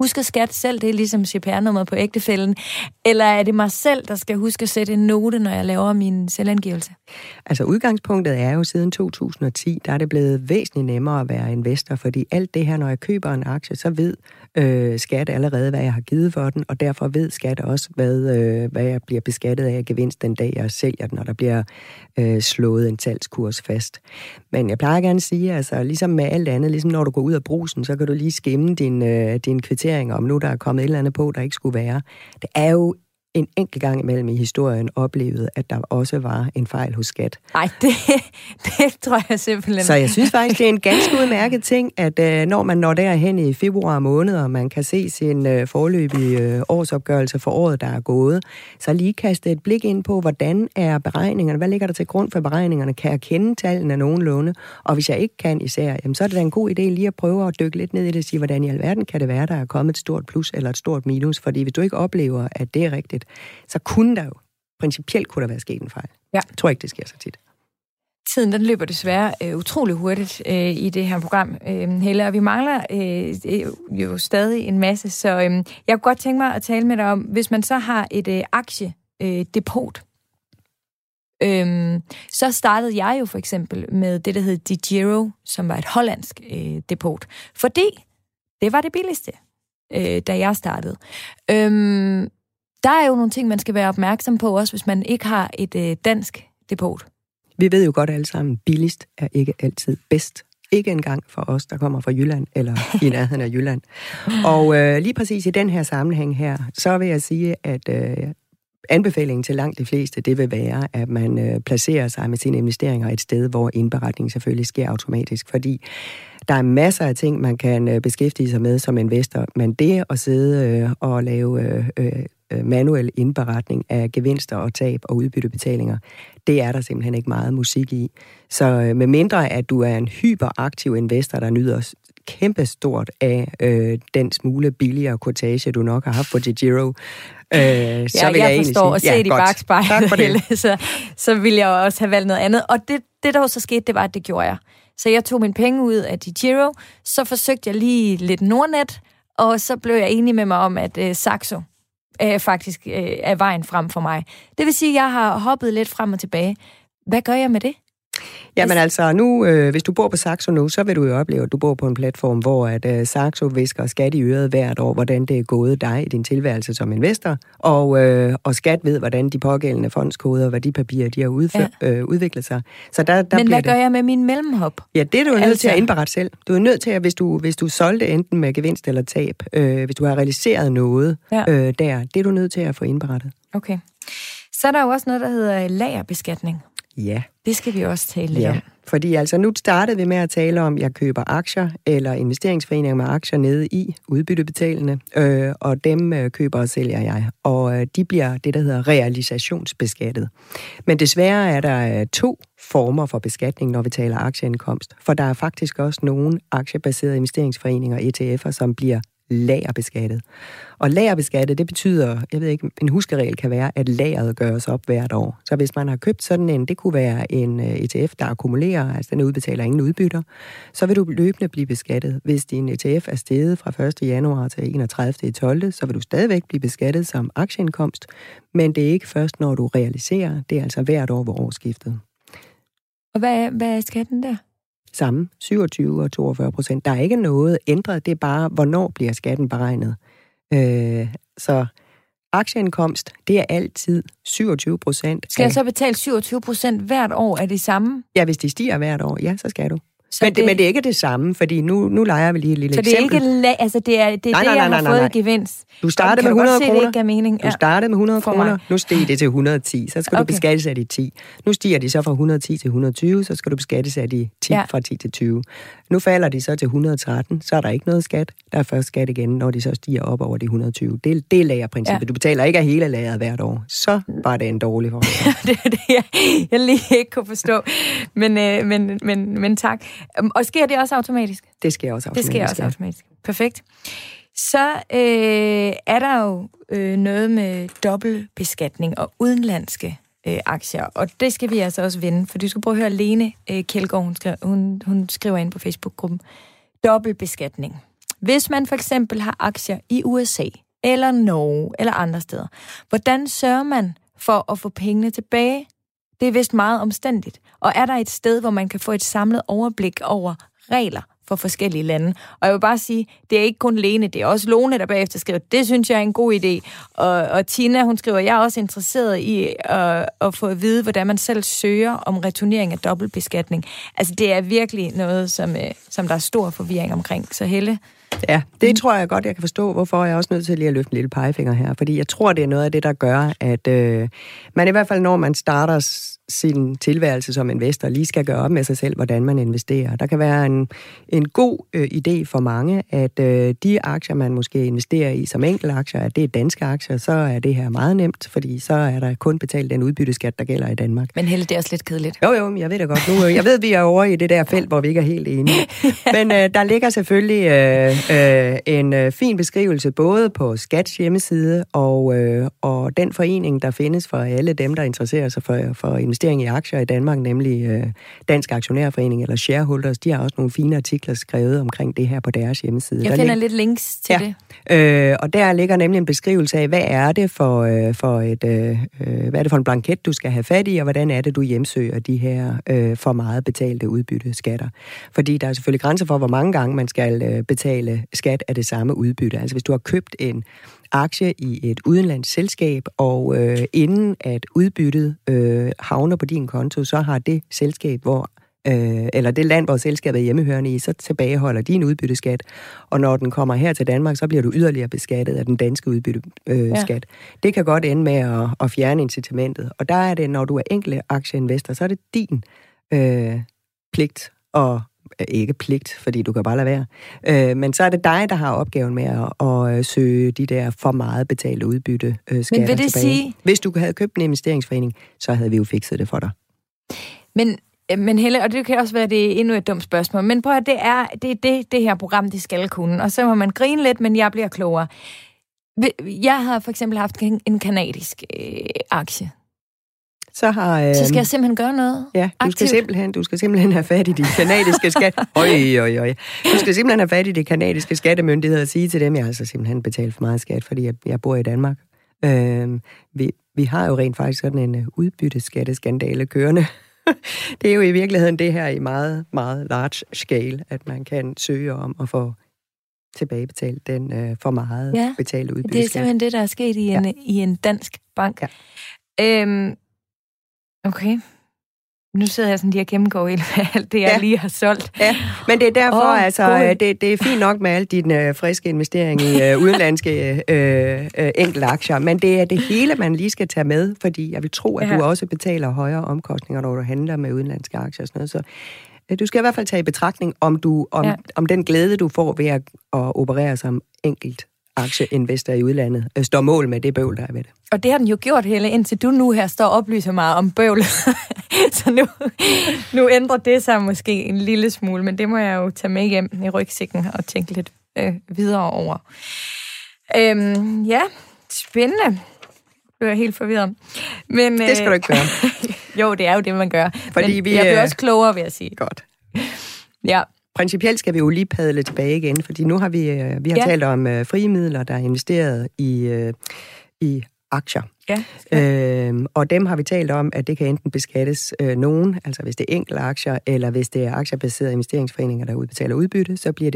Husker skat selv det, ligesom CPR-nummeret på ægtefælden? Eller er det mig selv, der skal huske at sætte en note, når jeg laver min selvangivelse? Altså udgangspunktet er jo siden 2010, der er det blevet væsentligt nemmere at være investor, fordi alt det her, når jeg køber en aktie, så ved skat allerede, hvad jeg har givet for den, og derfor ved skat også, hvad jeg bliver beskattet af gevinst den dag, jeg sælger den, og der bliver slået en salgskurs fast. Men jeg plejer gerne at sige, altså ligesom med alt andet, ligesom når du går ud af brugsen, så kan du lige skimme din kvittering om nu, der er kommet et eller andet på, der ikke skulle være. Det er jo en enkelt gang imellem i historien oplevede, at der også var en fejl hos skat. Nej, det tror jeg simpelthen. Så jeg synes faktisk, det er en ganske udmærket ting, at når man når derhen i februar måned, og man kan se sin foreløbige årsopgørelse for året, der er gået, så lige kaste et blik ind på, hvordan er beregningerne, hvad ligger der til grund for beregningerne, kan jeg kende tallene nogenlunde, og hvis jeg ikke kan især, jamen, så er det da en god idé lige at prøve at dykke lidt ned i det og sige, hvordan i alverden kan det være, der er kommet et stort plus eller et stort minus, fordi hvis du ikke oplever, at det er rigtigt, så kunne der jo, principielt kunne der være sket en fejl. Ja. Jeg tror ikke, det sker så tit. Tiden, den løber desværre utrolig hurtigt i det her program, Helle, og vi mangler jo stadig en masse, så jeg kunne godt tænke mig at tale med dig om, hvis man så har et aktiedepot, så startede jeg jo for eksempel med det, der hed DEGIRO, som var et hollandsk depot, fordi det var det billigste, da jeg startede. Der er jo nogle ting, man skal være opmærksom på, også hvis man ikke har et dansk depot. Vi ved jo godt alle sammen, billigst er ikke altid bedst. Ikke engang for os, der kommer fra Jylland, eller i nærheden af Jylland. Og lige præcis i den her sammenhæng her, så vil jeg sige, at anbefalingen til langt de fleste, det vil være, at man placerer sig med sine investeringer et sted, hvor indberetningen selvfølgelig sker automatisk, fordi der er masser af ting, man kan beskæftige sig med som investor, men det at sidde og lave manuel indberetning af gevinster og tab og udbyttebetalinger, det er der simpelthen ikke meget musik i. Så med mindre, at du er en hyperaktiv investor, der nyder kæmpestort af den smule billigere kortage, du nok har haft på DEGIRO, så vil jeg forstår, og se det i bagspejlet, så ville jeg også have valgt noget andet. Og det der jo så skete, det var, at det gjorde jeg. Så jeg tog mine penge ud af DEGIRO, så forsøgte jeg lige lidt Nordnet, og så blev jeg enig med mig om, at Saxo faktisk er vejen frem for mig. Det vil sige, at jeg har hoppet lidt frem og tilbage. Hvad gør jeg med det? Jamen altså, nu, hvis du bor på Saxo nu, så vil du jo opleve, at du bor på en platform, hvor at Saxo visker skat i øret hvert år, hvordan det er gået dig i din tilværelse som investor, og skat ved, hvordan de pågældende fondskoder og værdipapirer, de har udviklet sig. Så der men hvad gør jeg med min mellemhop? Ja, det er du nødt til at indberette selv. Du er nødt til, at hvis du solgte enten med gevinst eller tab, hvis du har realiseret noget det er du nødt til at få indberettet. Okay. Så er der jo også noget, der hedder lagerbeskatning. Ja. Det skal vi også tale lidt om. Fordi altså nu startede vi med at tale om, at jeg køber aktier eller investeringsforeninger med aktier nede i udbyttebetalende, og dem køber og sælger jeg. Og de bliver det, der hedder realisationsbeskattet. Men desværre er der to former for beskatning, når vi taler aktieindkomst. For der er faktisk også nogle aktiebaserede investeringsforeninger, ETF'er, som bliver lagerbeskattet. Og lagerbeskattet, det betyder, jeg ved ikke, en huskeregel kan være, at lageret gøres op hvert år. Så hvis man har købt sådan en, det kunne være en ETF, der akkumulerer, altså den udbetaler ingen udbytter, så vil du løbende blive beskattet. Hvis din ETF er steget fra 1. januar til 31.12., så vil du stadigvæk blive beskattet som aktieindkomst, men det er ikke først, når du realiserer. Det er altså hvert år, hvor årsskiftet. Og hvad er skatten der? Samme, 27% og 42%. Der er ikke noget ændret, det er bare, hvornår bliver skatten beregnet. Så aktieindkomst, det er altid 27%. Skal jeg så betale 27% hvert år af det samme? Ja, hvis de stiger hvert år, ja, så skal du. Men det er ikke det samme, fordi nu leger vi lige et lille eksempel. Så det er ikke jeg har fået i gevinst. Du startede med 100 kroner. Du startede med 100 kroner. Nu stiger det til 110, så skal du beskattes af de 10. Nu stiger de så fra 110 til 120, så skal du beskattes af de 10 fra 10 til 20. Nu falder de så til 113, så er der ikke noget skat. Der er først skat igen, når de så stiger op over de 120. Det er lagerprincippet. Ja. Du betaler ikke af hele lageret hvert år. Så var det en dårlig form. Det er det, jeg lige ikke kunne forstå. Men tak. Og sker det også automatisk? Det sker også automatisk. Perfekt. Så er der jo noget med dobbeltbeskatning og udenlandske aktier, og det skal vi altså også vende, for du skal prøve at høre Lene Kjeldgaard, hun skriver ind på Facebook-gruppen. Dobbeltbeskatning. Hvis man for eksempel har aktier i USA, eller Norge, eller andre steder, hvordan sørger man for at få pengene tilbage? Det er vist meget omstændigt. Og er der et sted, hvor man kan få et samlet overblik over regler for forskellige lande? Og jeg vil bare sige, det er ikke kun Lene, det er også Lone, der bagefter skriver, det synes jeg er en god idé. Og Tina, hun skriver, jeg er også interesseret i at få at vide, hvordan man selv søger om returnering af dobbeltbeskatning. Altså, det er virkelig noget, som der er stor forvirring omkring. Så Helle, Ja, det tror jeg godt, jeg kan forstå, hvorfor jeg er også nødt til lige at løfte en lille pegefinger her. Fordi jeg tror, det er noget af det, der gør, at man i hvert fald, når man starter sin tilværelse som investor, lige skal gøre op med sig selv, hvordan man investerer. Der kan være en god idé for mange, at de aktier, man måske investerer i som enkeltaktier, at det er danske aktier, så er det her meget nemt, fordi så er der kun betalt den udbytteskat, der gælder i Danmark. Men Helle, det er også lidt kedeligt. Jo, jeg ved det godt nu. Jeg ved, vi er over i det der felt, hvor vi ikke er helt enige. Men der ligger selvfølgelig en fin beskrivelse både på Skats hjemmeside og den forening, der findes for alle dem, der interesserer sig for investering i aktier i Danmark, nemlig Dansk Aktionærforening eller Shareholders. De har også nogle fine artikler skrevet omkring det her på deres hjemmeside. Jeg finder lidt links til det. Og der ligger nemlig en beskrivelse af, hvad er det hvad er det for en blanket, du skal have fat i, og hvordan er det, du hjemsøger de her for meget betalte udbytteskatter. Fordi der er selvfølgelig grænser for, hvor mange gange man skal betale skat af det samme udbytte. Altså hvis du har købt en aktie i et udenlandsselskab, og inden at udbyttet havner på din konto, så har det selskab, eller det land, hvor selskabet er hjemmehørende i, så tilbageholder din udbytteskat. Og når den kommer her til Danmark, så bliver du yderligere beskattet af den danske udbytteskat. Ja. Det kan godt ende med at fjerne incitamentet. Og der er det, når du er enkel aktieinvestor, så er det din pligt og ikke pligt, fordi du kan bare lade være. Men så er det dig, der har opgaven med at søge de der for meget betalte udbytte skatter tilbage. Sige... Hvis du havde købt en investeringsforening, så havde vi jo fikset det for dig. Men Helle, og det kan også være, det er endnu et dumt spørgsmål, men prøv at det her program, de skal kunne. Og så må man grine lidt, men jeg bliver klogere. Jeg har for eksempel haft en kanadisk aktie. Så skal jeg simpelthen gøre noget. Ja, du skal simpelthen have fat i de kanadiske Du skal simpelthen have fat i de kanadiske skattemyndigheder og sige til dem, jeg har altså simpelthen betalt for meget skat, fordi jeg bor i Danmark. Vi har jo rent faktisk sådan en udbytteskatteskandale kørende. Det er jo i virkeligheden det her i meget, meget large scale, at man kan søge om at få tilbagebetalt den for meget betalte udbytteskat. Det er simpelthen det, der er sket i en dansk bank. Ja. Okay. Nu sidder jeg sådan lige og gennemgår alt det, jeg lige har solgt. Ja, men det er derfor, det er fint nok med al din friske investering i udenlandske enkelte aktier, men det er det hele, man lige skal tage med, fordi jeg vil tro, at du også betaler højere omkostninger, når du handler med udenlandske aktier og sådan noget. Så du skal i hvert fald tage i betragtning, om den glæde, du får ved at operere som enkelt aktieinvestor i udlandet, står mål med det bøvl, der er ved det. Og det har den jo gjort, Helle, indtil du nu her står og oplyser meget om bøvl. Så nu ændrer det sig måske en lille smule, men det må jeg jo tage med hjem i rygsækken og tænke lidt videre over. Ja, spændende. Blev jeg helt forvirret. Men, det skal du ikke gøre. Jo, det er jo det, man gør. Fordi men jeg bliver også klogere, vil jeg sige. Godt. Ja. Principielt skal vi jo lige padle tilbage igen, fordi nu har vi har talt om frie midler, der er investeret i aktier. Ja, og dem har vi talt om, at det kan enten beskattes nogen, altså hvis det er enkelte aktier, eller hvis det er aktierbaserede investeringsforeninger, der udbetaler udbytte, så bliver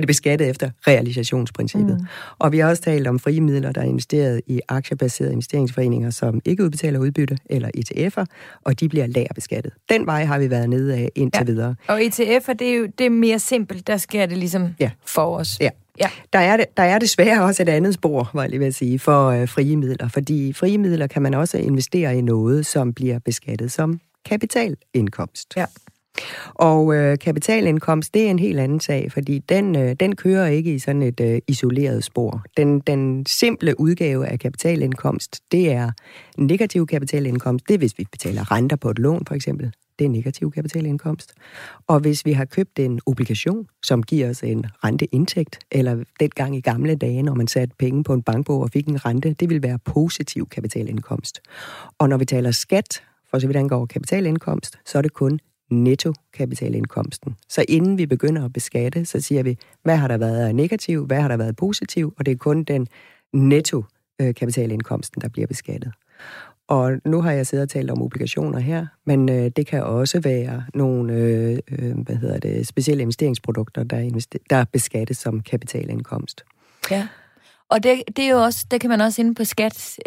det beskattet efter realisationsprincippet. Mm. Og vi har også talt om frie midler, der er investeret i aktierbaserede investeringsforeninger, som ikke udbetaler udbytte, eller ETF'er, og de bliver lagerbeskattet. Den vej har vi været nede af indtil videre. Og ETF'er, det er mere simpelt, der sker det ligesom for os. Ja. Ja. Der er desværre også et andet spor, var jeg lige ved at sige, for frie midler. Fordi frie midler kan man også investere i noget, som bliver beskattet som kapitalindkomst. Ja. Og kapitalindkomst, det er en helt anden sag, fordi den kører ikke i sådan et isoleret spor. Den simple udgave af kapitalindkomst, det er negativ kapitalindkomst. Det er, hvis vi betaler renter på et lån, for eksempel. Det er negativ kapitalindkomst. Og hvis vi har købt en obligation, som giver os en renteindtægt, eller dengang i gamle dage, når man satte penge på en bankbog og fik en rente, det vil være positiv kapitalindkomst. Og når vi taler skat, for så vidt angår kapitalindkomst, så er det kun nettokapitalindkomsten. Så inden vi begynder at beskatte, så siger vi, hvad har der været negativ, hvad har der været positiv, og det er kun den nettokapitalindkomsten, der bliver beskattet. Og nu har jeg siddet og talt om obligationer her, men det kan også være nogle specielle investeringsprodukter, der beskattes som kapitalindkomst. Ja, og det er jo også, der kan man også inde på skat,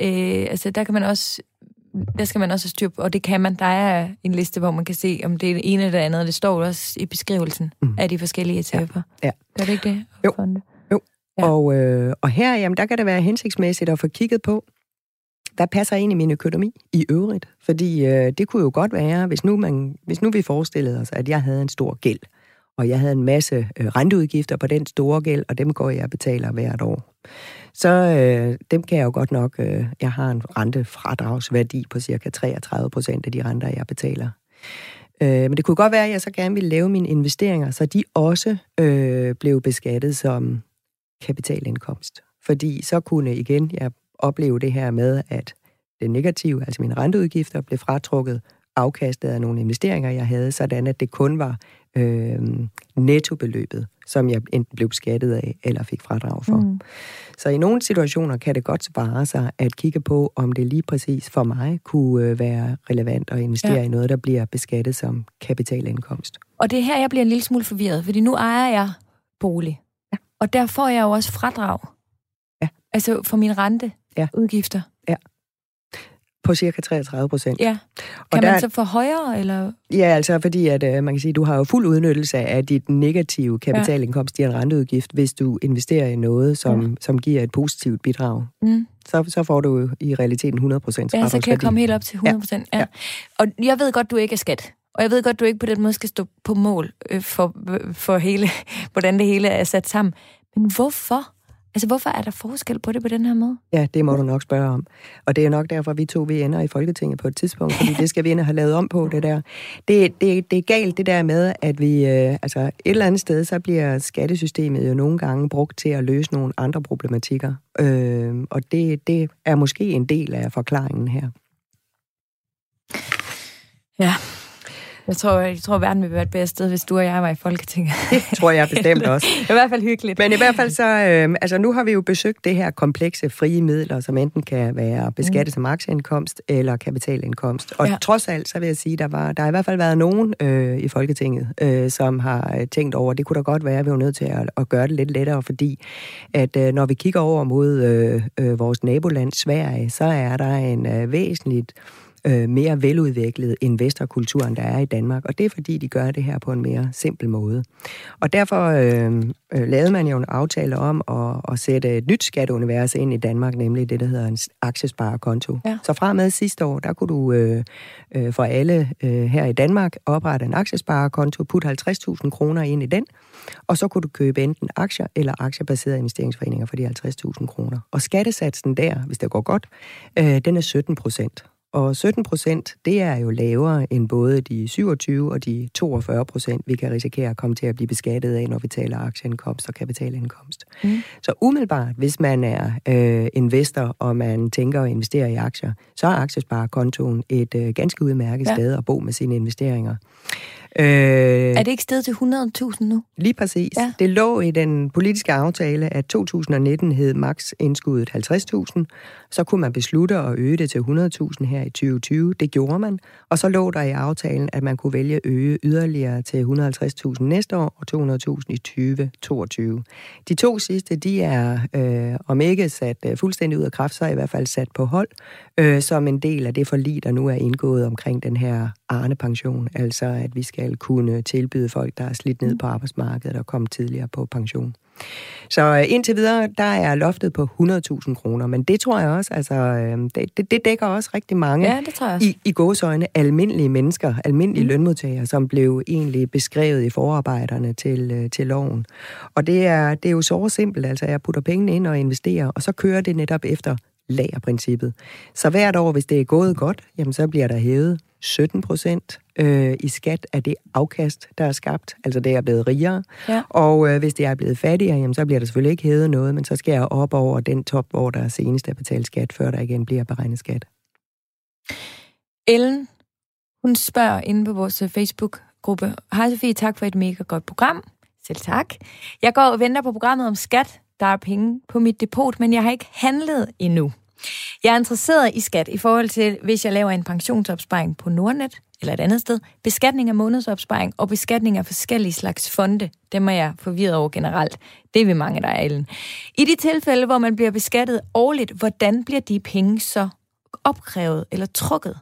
altså der kan man også der skal man også have styr på, og det kan man. Der er en liste, hvor man kan se, om det er det ene eller det andet, det står også i beskrivelsen af de forskellige etaper. Ja. Gør det ikke det? Jo. Jo. Ja. Og her, jamen, der kan det være hensigtsmæssigt at få kigget på, hvad passer ind i min økonomi i øvrigt? Fordi det kunne jo godt være, hvis nu vi forestillede os, at jeg havde en stor gæld, og jeg havde en masse renteudgifter på den store gæld, og dem går jeg og betaler hvert år. Så dem kan jeg jo godt nok... jeg har en rentefradragsværdi på cirka 33% af de renter, jeg betaler. Men det kunne godt være, at jeg så gerne ville lave mine investeringer, så de også blev beskattet som kapitalindkomst. Fordi så kunne igen jeg opleve det her med, at det negative, altså mine renteudgifter, blev fratrukket afkastet af nogle investeringer, jeg havde, sådan at det kun var nettobeløbet, som jeg enten blev beskattet af, eller fik fradrag for. Mm. Så i nogle situationer kan det godt spare sig at kigge på, om det lige præcis for mig kunne være relevant at investere i noget, der bliver beskattet som kapitalindkomst. Og det er her, jeg bliver en lille smule forvirret, fordi nu ejer jeg bolig. Ja. Og der får jeg jo også fradrag. Ja. Altså for mine renteudgifter. Ja. På cirka 33%. Ja. Kan man så få højere, eller? Ja, altså fordi, at man kan sige, du har jo fuld udnyttelse af dit negative kapitalindkomst, din renteudgift, hvis du investerer i noget, som giver et positivt bidrag. Mm. Så får du jo i realiteten 100%. Ja, så kan jeg komme helt op til 100%. Ja. Ja. Og jeg ved godt, du ikke er skat. Og jeg ved godt, du ikke på den måde skal stå på mål for hele, hvordan det hele er sat sammen. Men hvorfor? Altså, hvorfor er der forskel på det på den her måde? Ja, det må du nok spørge om. Og det er nok derfor, vi to ender i Folketinget på et tidspunkt, fordi det skal vi ind og have lavet om på, det der. Det er galt, det der med, at vi... altså, et eller andet sted, så bliver skattesystemet jo nogle gange brugt til at løse nogle andre problematikker. Og det er måske en del af forklaringen her. Ja... Jeg tror, verden ville være et bedre sted, hvis du og jeg var i Folketinget. Det tror jeg bestemt også. Det er i hvert fald hyggeligt. Men i hvert fald så, altså nu har vi jo besøgt det her komplekse frie midler, som enten kan være beskattet som aktieindkomst eller kapitalindkomst. Og trods alt, så vil jeg sige, der har i hvert fald været nogen i Folketinget, som har tænkt over, det kunne da godt være, at vi var nødt til at gøre det lidt lettere, fordi at når vi kigger over mod vores naboland Sverige, så er der en væsentligt mere veludviklet investorkultur, end der er i Danmark, og det er fordi, de gør det her på en mere simpel måde. Og derfor lavede man jo en aftale om at sætte et nyt skatteunivers ind i Danmark, nemlig det, der hedder en aktiesparekonto. Ja. Så fra med sidste år, der kunne du for alle her i Danmark oprette en aktiesparekonto, putte 50.000 kroner ind i den, og så kunne du købe enten aktier eller aktiebaserede investeringsforeninger for de 50.000 kroner. Og skattesatsen der, hvis det går godt, den er 17%. Og 17%, det er jo lavere end både de 27 og de 42%, vi kan risikere at komme til at blive beskattet af, når vi taler aktieindkomst og kapitalindkomst. Mm. Så umiddelbart, hvis man er investor, og man tænker at investere i aktier, så er aktiesparekontoen et ganske udmærket sted at bo med sine investeringer. Er det ikke steget til 100.000 nu? Lige præcis. Ja. Det lå i den politiske aftale, at 2019 hed maks indskuddet 50.000. Så kunne man beslutte at øge det til 100.000 her i 2020. Det gjorde man. Og så lå der i aftalen, at man kunne vælge at øge yderligere til 150.000 næste år og 200.000 i 2022. De to sidste, de er om ikke sat fuldstændig ud af kraft, så i hvert fald sat på hold, som en del af det forlig, der nu er indgået omkring den her Arne-pension. Altså, at vi skal kunne tilbyde folk, der er slidt ned på arbejdsmarkedet og komme tidligere på pension. Så indtil videre, der er loftet på 100.000 kroner, men det tror jeg også, altså, det dækker også rigtig mange i gåseøjne almindelige mennesker, almindelige lønmodtagere, som blev egentlig beskrevet i forarbejderne til loven. Og det er jo så simpelt, altså jeg putter pengene ind og investerer, og så kører det netop efter lagerprincippet. Så hvert år, hvis det er gået godt, jamen så bliver der hævet 17% i skat af det afkast, der er skabt. Altså det er blevet rigere. Ja. Og hvis det er blevet fattigere, jamen, så bliver der selvfølgelig ikke hævet noget, men så skal jeg op over den top, hvor der senest er betalt skat, før der igen bliver beregnet skat. Ellen, hun spørger inde på vores Facebook-gruppe. Hej Sofie, tak for et mega godt program. Selv tak. Jeg går og venter på programmet om skat. Der er penge på mit depot, men jeg har ikke handlet endnu. Jeg er interesseret i skat i forhold til, hvis jeg laver en pensionsopsparing på Nordnet eller et andet sted, beskatning af månedsopsparing og beskatning af forskellige slags fonde. Dem er jeg forvirret over generelt. Det er vi mange, der er, Ellen. I de tilfælde, hvor man bliver beskattet årligt, hvordan bliver de penge så opkrævet eller trukket?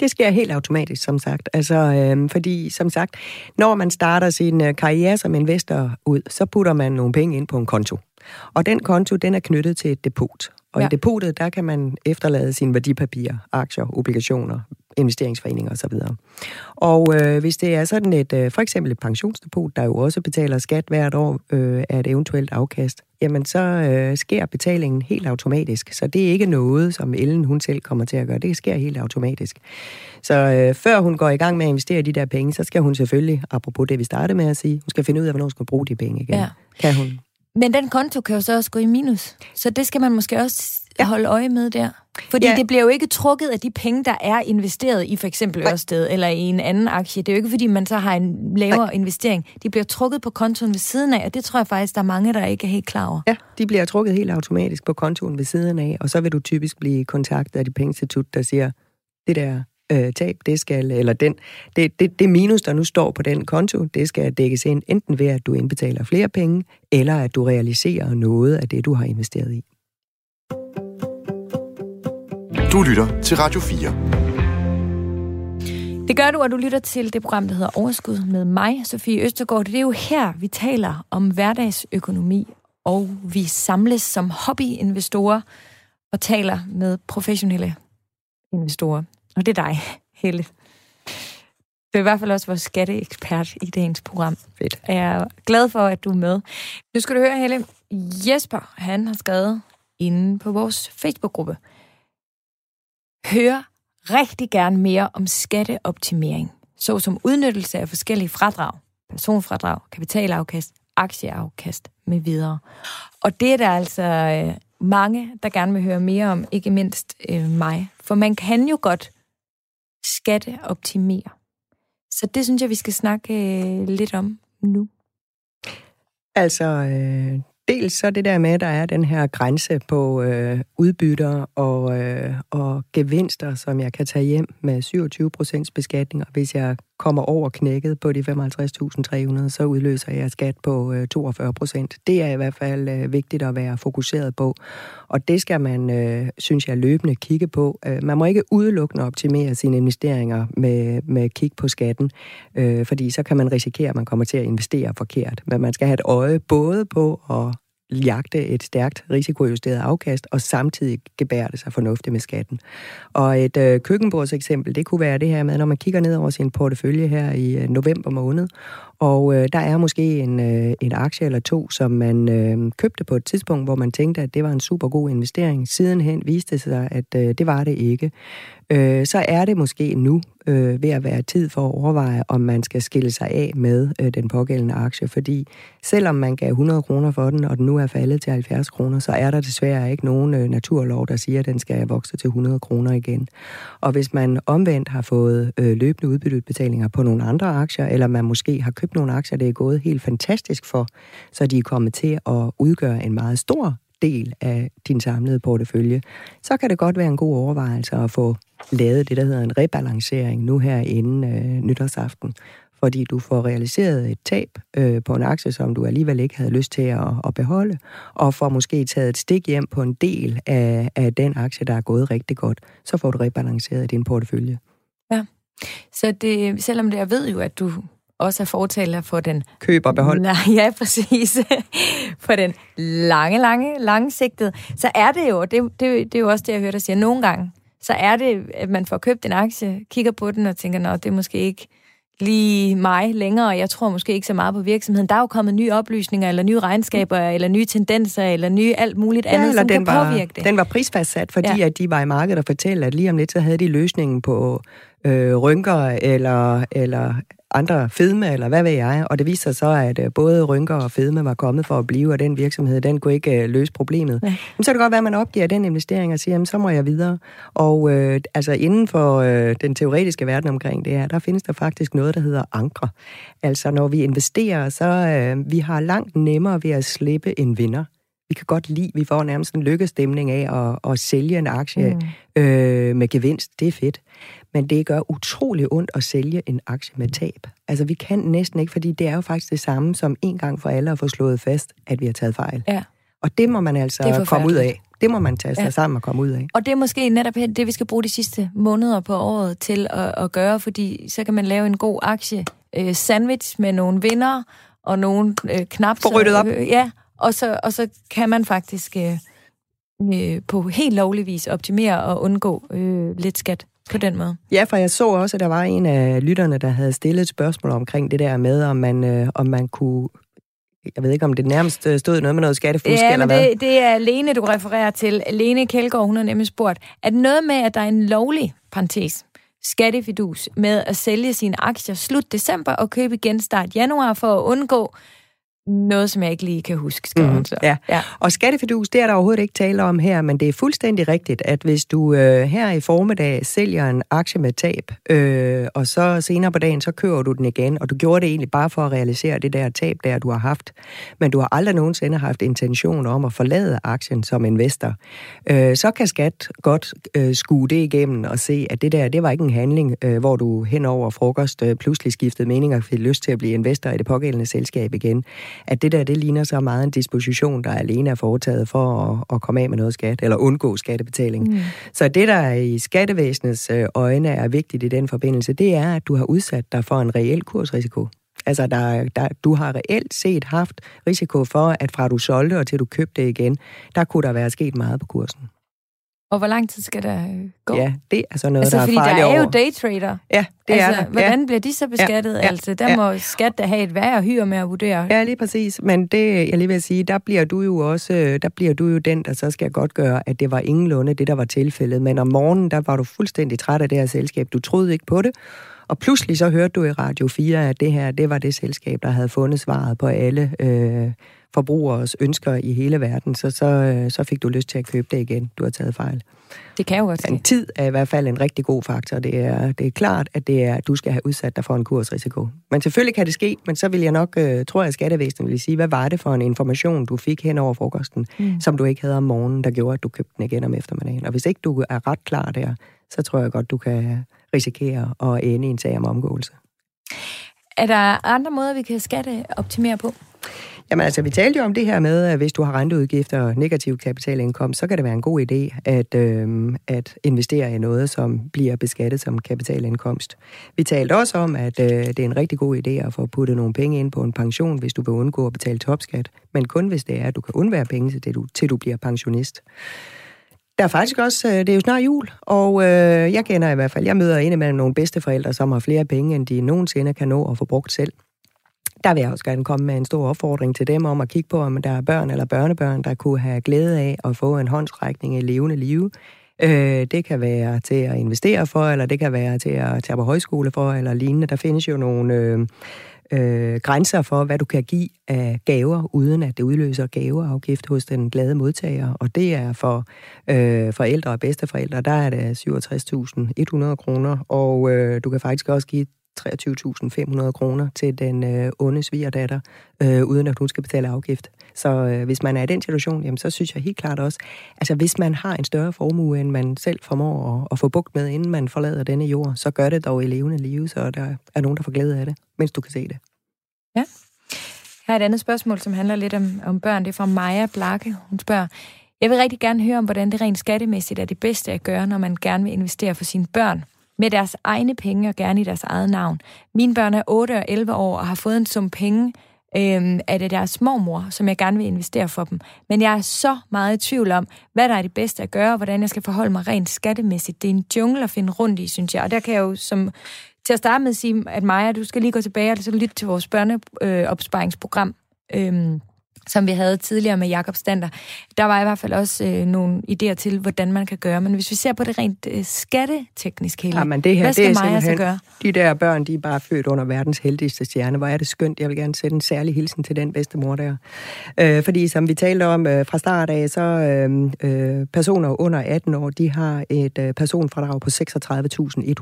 Det sker helt automatisk, som sagt. Altså, fordi, som sagt, når man starter sin karriere som investor ud, så putter man nogle penge ind på en konto. Og den konto, den er knyttet til et depot. Og ja. I depotet, der kan man efterlade sine værdipapirer, aktier, obligationer, investeringsforeninger osv. Og hvis det er sådan et, for eksempel et pensionsdepot, der jo også betaler skat hvert år af et eventuelt afkast, jamen så sker betalingen helt automatisk. Så det er ikke noget, som Ellen hun selv kommer til at gøre. Det sker helt automatisk. Så før hun går i gang med at investere de der penge, så skal hun selvfølgelig, apropos det vi startede med at sige, hun skal finde ud af, hvornår hun skal bruge de penge igen. Ja. Kan hun? Men den konto kan jo så også gå i minus. Så det skal man måske også holde øje med der. Fordi det bliver jo ikke trukket af de penge, der er investeret i for eksempel Ørsted eller i en anden aktie. Det er jo ikke, fordi man så har en lavere investering. De bliver trukket på kontoen ved siden af, og det tror jeg faktisk, der er mange, der ikke er helt klar over. Ja, de bliver trukket helt automatisk på kontoen ved siden af, og så vil du typisk blive kontaktet af dit pengeinstitut, der siger, det der tab, det skal, eller det minus, der nu står på den konto, det skal dækkes ind, enten ved, at du indbetaler flere penge, eller at du realiserer noget af det, du har investeret i. Du lytter til Radio 4. Det gør du, og du lytter til det program, der hedder Overskud med mig, Sofie Østergaard. Det er jo her, vi taler om hverdagsøkonomi, og vi samles som hobbyinvestorer og taler med professionelle investorer. Og det er dig, Helle. Du er i hvert fald også vores skatteekspert i dagens program. Fedt. Jeg er glad for, at du er med. Nu skal du høre, Helle. Jesper, han har skrevet inde på vores Facebook-gruppe. Hør rigtig gerne mere om skatteoptimering, såsom udnyttelse af forskellige fradrag, personfradrag, kapitalafkast, aktieafkast med videre. Og det er der altså mange, der gerne vil høre mere om, ikke mindst mig. For man kan jo godt skatteoptimere. Så det synes jeg, vi skal snakke lidt om nu. Altså, dels så det der med, at der er den her grænse på udbytter og gevinster, som jeg kan tage hjem med 27% beskatning. Og hvis jeg kommer over knækket på de 55.300, så udløser jeg skat på 42%. Det er i hvert fald vigtigt at være fokuseret på. Og det skal man, synes jeg, løbende kigge på. Man må ikke udelukkende optimere sine investeringer med kig på skatten, fordi så kan man risikere, at man kommer til at investere forkert. Men man skal have et øje både på at jagte et stærkt risikojusteret afkast, og samtidig gebærer det sig fornuftigt med skatten. Og et køkkenbordseksempel, det kunne være det her med, når man kigger ned over sin portefølje her i november måned, og der er måske en aktie eller to, som man købte på et tidspunkt, hvor man tænkte, at det var en super god investering. Sidenhen viste det sig, at det var det ikke. Så er det måske nu ved at være tid for at overveje, om man skal skille sig af med den pågældende aktie, fordi selvom man gav 100 kroner for den, og den nu er faldet til 70 kroner, så er der desværre ikke nogen naturlov, der siger, at den skal vokse til 100 kroner igen. Og hvis man omvendt har fået løbende udbyttebetalinger på nogle andre aktier, eller man måske har købt nogle aktier, det er gået helt fantastisk for, så de er kommet til at udgøre en meget stor del af din samlede portefølje, så kan det godt være en god overvejelse at få lavet det, der hedder en rebalancering nu her inden nytårsaften, fordi du får realiseret et tab på en aktie, som du alligevel ikke havde lyst til at beholde, og får måske taget et stik hjem på en del af den aktie, der er gået rigtig godt, så får du rebalanceret din portefølje. Ja, så det, selvom det, jeg ved jo, at du også er fortaler for den... Køb og behold. Nej, ja, præcis. For den langsigtede. Så er det jo, det er jo også det, jeg hører dig sige, nogle gange, så er det, at man får købt en aktie, kigger på den og tænker, nå, det er måske ikke lige mig længere, og jeg tror måske ikke så meget på virksomheden. Der er jo kommet nye oplysninger, eller nye regnskaber, eller nye tendenser, eller nye alt muligt andet, eller som den kan påvirke det. Den var prisfastsat, fordi at de var i markedet og fortalte, at lige om lidt, så havde de løsningen på rynker, eller andre fedme, eller hvad ved jeg, og det viser så, at både rynker og fedme var kommet for at blive, og den virksomhed, den kunne ikke løse problemet. Ja. Jamen, så kan det godt være, at man opgiver den investering og siger, jamen, så må jeg videre. Og altså inden for den teoretiske verden omkring det her, der findes der faktisk noget, der hedder ankre. Altså når vi investerer, så vi har langt nemmere ved at slippe en vinder. Vi kan godt lide, vi får nærmest en lykkestemning af at sælge en aktie med gevinst. Det er fedt. Men det gør utrolig ondt at sælge en aktie med tab. Altså, vi kan næsten ikke, fordi det er jo faktisk det samme som en gang for alle at få slået fast, at vi har taget fejl. Ja. Og det må man altså komme ud af. Det må man tage sig sammen og komme ud af. Og det er måske netop det, vi skal bruge de sidste måneder på året til at gøre, fordi så kan man lave en god aktie-sandwich med nogle vinder og nogle knap. Få ryddet op. Ja, og så kan man faktisk på helt lovlig vis optimere og undgå lidt skat på den måde. Ja, for jeg så også, at der var en af lytterne, der havde stillet et spørgsmål omkring det der med, om man kunne... Jeg ved ikke, om det nærmest stod noget med noget skattefusk eller hvad. Ja, men det er Lene, du refererer til. Lene Kjeldgaard, hun har nemlig spurgt, at noget med, at der er en lovlig, parentes, skattefidus med at sælge sine aktier slut december og købe igen start januar for at undgå noget, som jeg ikke lige kan huske. Og skattefidus, det er der overhovedet ikke tale om her, men det er fuldstændig rigtigt, at hvis du her i formiddag sælger en aktie med tab, og så senere på dagen, så køber du den igen, og du gjorde det egentlig bare for at realisere det der tab, der du har haft, men du har aldrig nogensinde haft intention om at forlade aktien som investor, så kan skat godt skue det igennem og se, at det der, det var ikke en handling, hvor du hen over frokost pludselig skiftede mening og fik lyst til at blive investor i det pågældende selskab igen. At det der, det ligner så meget en disposition, der alene er foretaget for at komme af med noget skat, eller undgå skattebetaling. Mm. Så det, der i skattevæsenets øjne er vigtigt i den forbindelse, det er, at du har udsat dig for en reel kursrisiko. Altså, du har reelt set haft risiko for, at fra du solgte og til du købte igen, der kunne der være sket meget på kursen. Og hvor lang tid skal der gå? Ja, det er så noget, der er farligt over. Altså, fordi der er jo daytrader. Ja, det er der. Hvordan bliver de så beskattet? Altså, der må skat da have et værre hyre med at vurdere. Ja, lige præcis. Men det, jeg lige vil sige, der bliver du jo den, der så skal godt gøre, at det var ingenlunde det, der var tilfældet. Men om morgenen, der var du fuldstændig træt af det her selskab. Du troede ikke på det. Og pludselig så hørte du i Radio 4, at det her, det var det selskab, der havde fundet svaret på alle forbrugeres ønsker i hele verden, så fik du lyst til at købe det igen. Du har taget fejl. Det kan jo godt ske. Tid er i hvert fald en rigtig god faktor. Det er klart, at du skal have udsat dig for en kursrisiko. Men selvfølgelig kan det ske, men så vil jeg nok, tror jeg, skattevæsenet vil sige, hvad var det for en information, du fik hen over frokosten, som du ikke havde om morgenen, der gjorde, at du købte den igen om eftermiddagen. Og hvis ikke du er ret klar der, så tror jeg godt, du kan risikere at ende i en sag om omgåelse. Er der andre måder, vi kan skatteoptimere på? Jamen altså, vi talte jo om det her med, at hvis du har renteudgifter og negativ kapitalindkomst, så kan det være en god idé at investere i noget, som bliver beskattet som kapitalindkomst. Vi talte også om, at det er en rigtig god idé at få puttet nogle penge ind på en pension, hvis du vil undgå at betale topskat, men kun hvis det er, at du kan undvære penge til du bliver pensionist. Der er faktisk også, det er jo snart jul, og jeg kender i hvert fald, jeg møder indimellem nogle bedsteforældre, som har flere penge, end de nogensinde kan nå at få brugt selv. Der vil jeg også gerne komme med en stor opfordring til dem om at kigge på, om der er børn eller børnebørn, der kunne have glæde af at få en håndsrækning i levende live. Det kan være til at investere for, eller det kan være til at tage på højskole for, eller lignende. Der findes jo nogle grænser for, hvad du kan give af gaver, uden at det udløser gaveafgift hos den glade modtager. Og det er for forældre og bedsteforældre, der er det 67.100 kroner, og du kan faktisk også give 23.500 kroner til den onde svigerdatter, uden at hun skal betale afgift. Så hvis man er i den situation, jamen, så synes jeg helt klart også, altså hvis man har en større formue, end man selv formår at få bukt med, inden man forlader denne jord, så gør det dog i levende live, så der er nogen, der får glæde af det, mens du kan se det. Ja. Jeg har et andet spørgsmål, som handler lidt om børn. Det er fra Maja Blakke. Hun spørger, jeg vil rigtig gerne høre om, hvordan det rent skattemæssigt er det bedste at gøre, når man gerne vil investere for sine børn. Med deres egne penge og gerne i deres eget navn. Mine børn er 8 og 11 år og har fået en sum penge af deres mormor, som jeg gerne vil investere for dem. Men jeg er så meget i tvivl om, hvad der er det bedste at gøre, og hvordan jeg skal forholde mig rent skattemæssigt. Det er en jungle at finde rundt i, synes jeg. Og der kan jeg jo til at starte med sige, at Maja, du skal lige gå tilbage og så lytte til vores børneopsparingsprogram, som vi havde tidligere med Jakob Standard. Der var i hvert fald også nogle idéer til, hvordan man kan gøre. Men hvis vi ser på det rent skatteteknisk hele, jamen, det her, hvad skal det Maja så gøre? De der børn, de er bare født under verdens heldigste stjerne. Hvor er det skønt. Jeg vil gerne sætte en særlig hilsen til den bedstemor der. Fordi som vi talte om fra start af, så personer under 18 år, de har et personfradrag på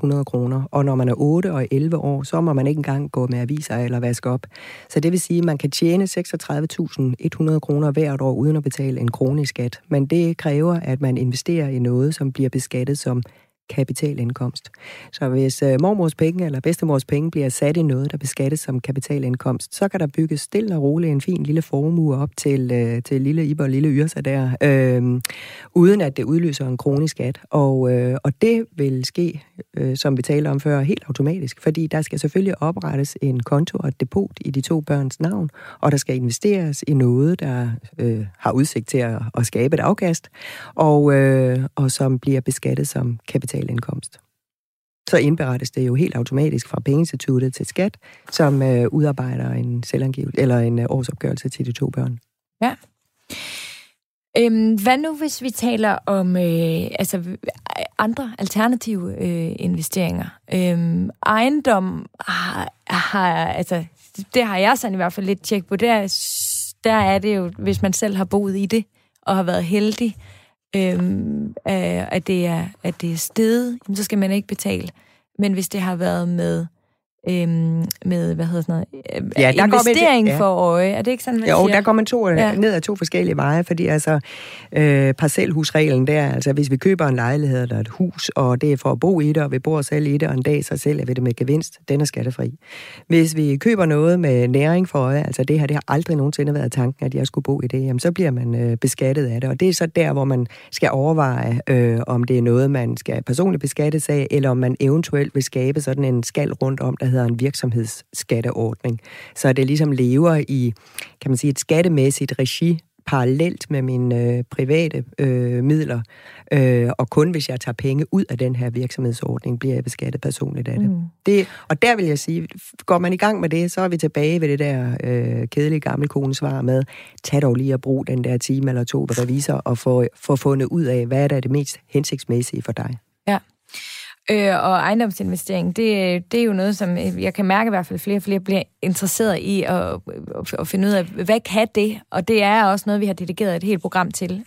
36.100 kroner. Og når man er 8 og 11 år, så må man ikke engang gå med aviser eller vaske op. Så det vil sige, at man kan tjene 36.100 kroner hvert år, uden at betale en krone i skat. Men det kræver, at man investerer i noget, som bliver beskattet som kapitalindkomst. Så hvis mormors penge eller bedstemors penge bliver sat i noget, der beskattes som kapitalindkomst, så kan der bygges stille og roligt en fin lille formue op til lille Ibo og lille Yrsa der, uden at det udløser en kronisk skat. Og det vil ske, som vi taler om før, helt automatisk, fordi der skal selvfølgelig oprettes en konto og et depot i de to børns navn, og der skal investeres i noget, der har udsigt til at skabe et afkast, og som bliver beskattet som kapitalindkomst. Så indberettes det jo helt automatisk fra pengeinstituttet til skat, som udarbejder en selvangivelse eller en årsopgørelse til de to børn. Ja. Hvad nu, hvis vi taler om andre alternative investeringer? Ejendom det har jeg sådan i hvert fald lidt tjek på. Der er det jo, hvis man selv har boet i det og har været heldig, at det er steget, så skal man ikke betale. Men hvis det har været med investering for øje, er det ikke sådan, man siger? Jo, der går man ned ad to forskellige veje, fordi altså parcelhusreglen der, altså hvis vi køber en lejlighed eller et hus, og det er for at bo i det, og vi bor selv i det, og en dag så sælger vi det med gevinst, den er skattefri. Hvis vi køber noget med næring for øje, altså det har aldrig nogensinde været tanken, at jeg skulle bo i det, jamen så bliver man beskattet af det, og det er så der, hvor man skal overveje, om det er noget, man skal personligt beskattes af, eller om man eventuelt vil skabe sådan en skal rundt om, der hedder en virksomhedsskatteordning. Så det ligesom lever i, kan man sige, et skattemæssigt regi parallelt med mine private midler, og kun hvis jeg tager penge ud af den her virksomhedsordning, bliver jeg beskattet personligt af det. Og der vil jeg sige, går man i gang med det, så er vi tilbage ved det der kedelige gamle konesvar med, tag dog lige at bruge den der time eller to ved revisor, og få fundet ud af, hvad der er det mest hensigtsmæssige for dig. Ja. Og ejendomsinvestering, det er jo noget, som jeg kan mærke i hvert fald, flere og flere bliver interesseret i at finde ud af, hvad kan det? Og det er også noget, vi har dedikeret et helt program til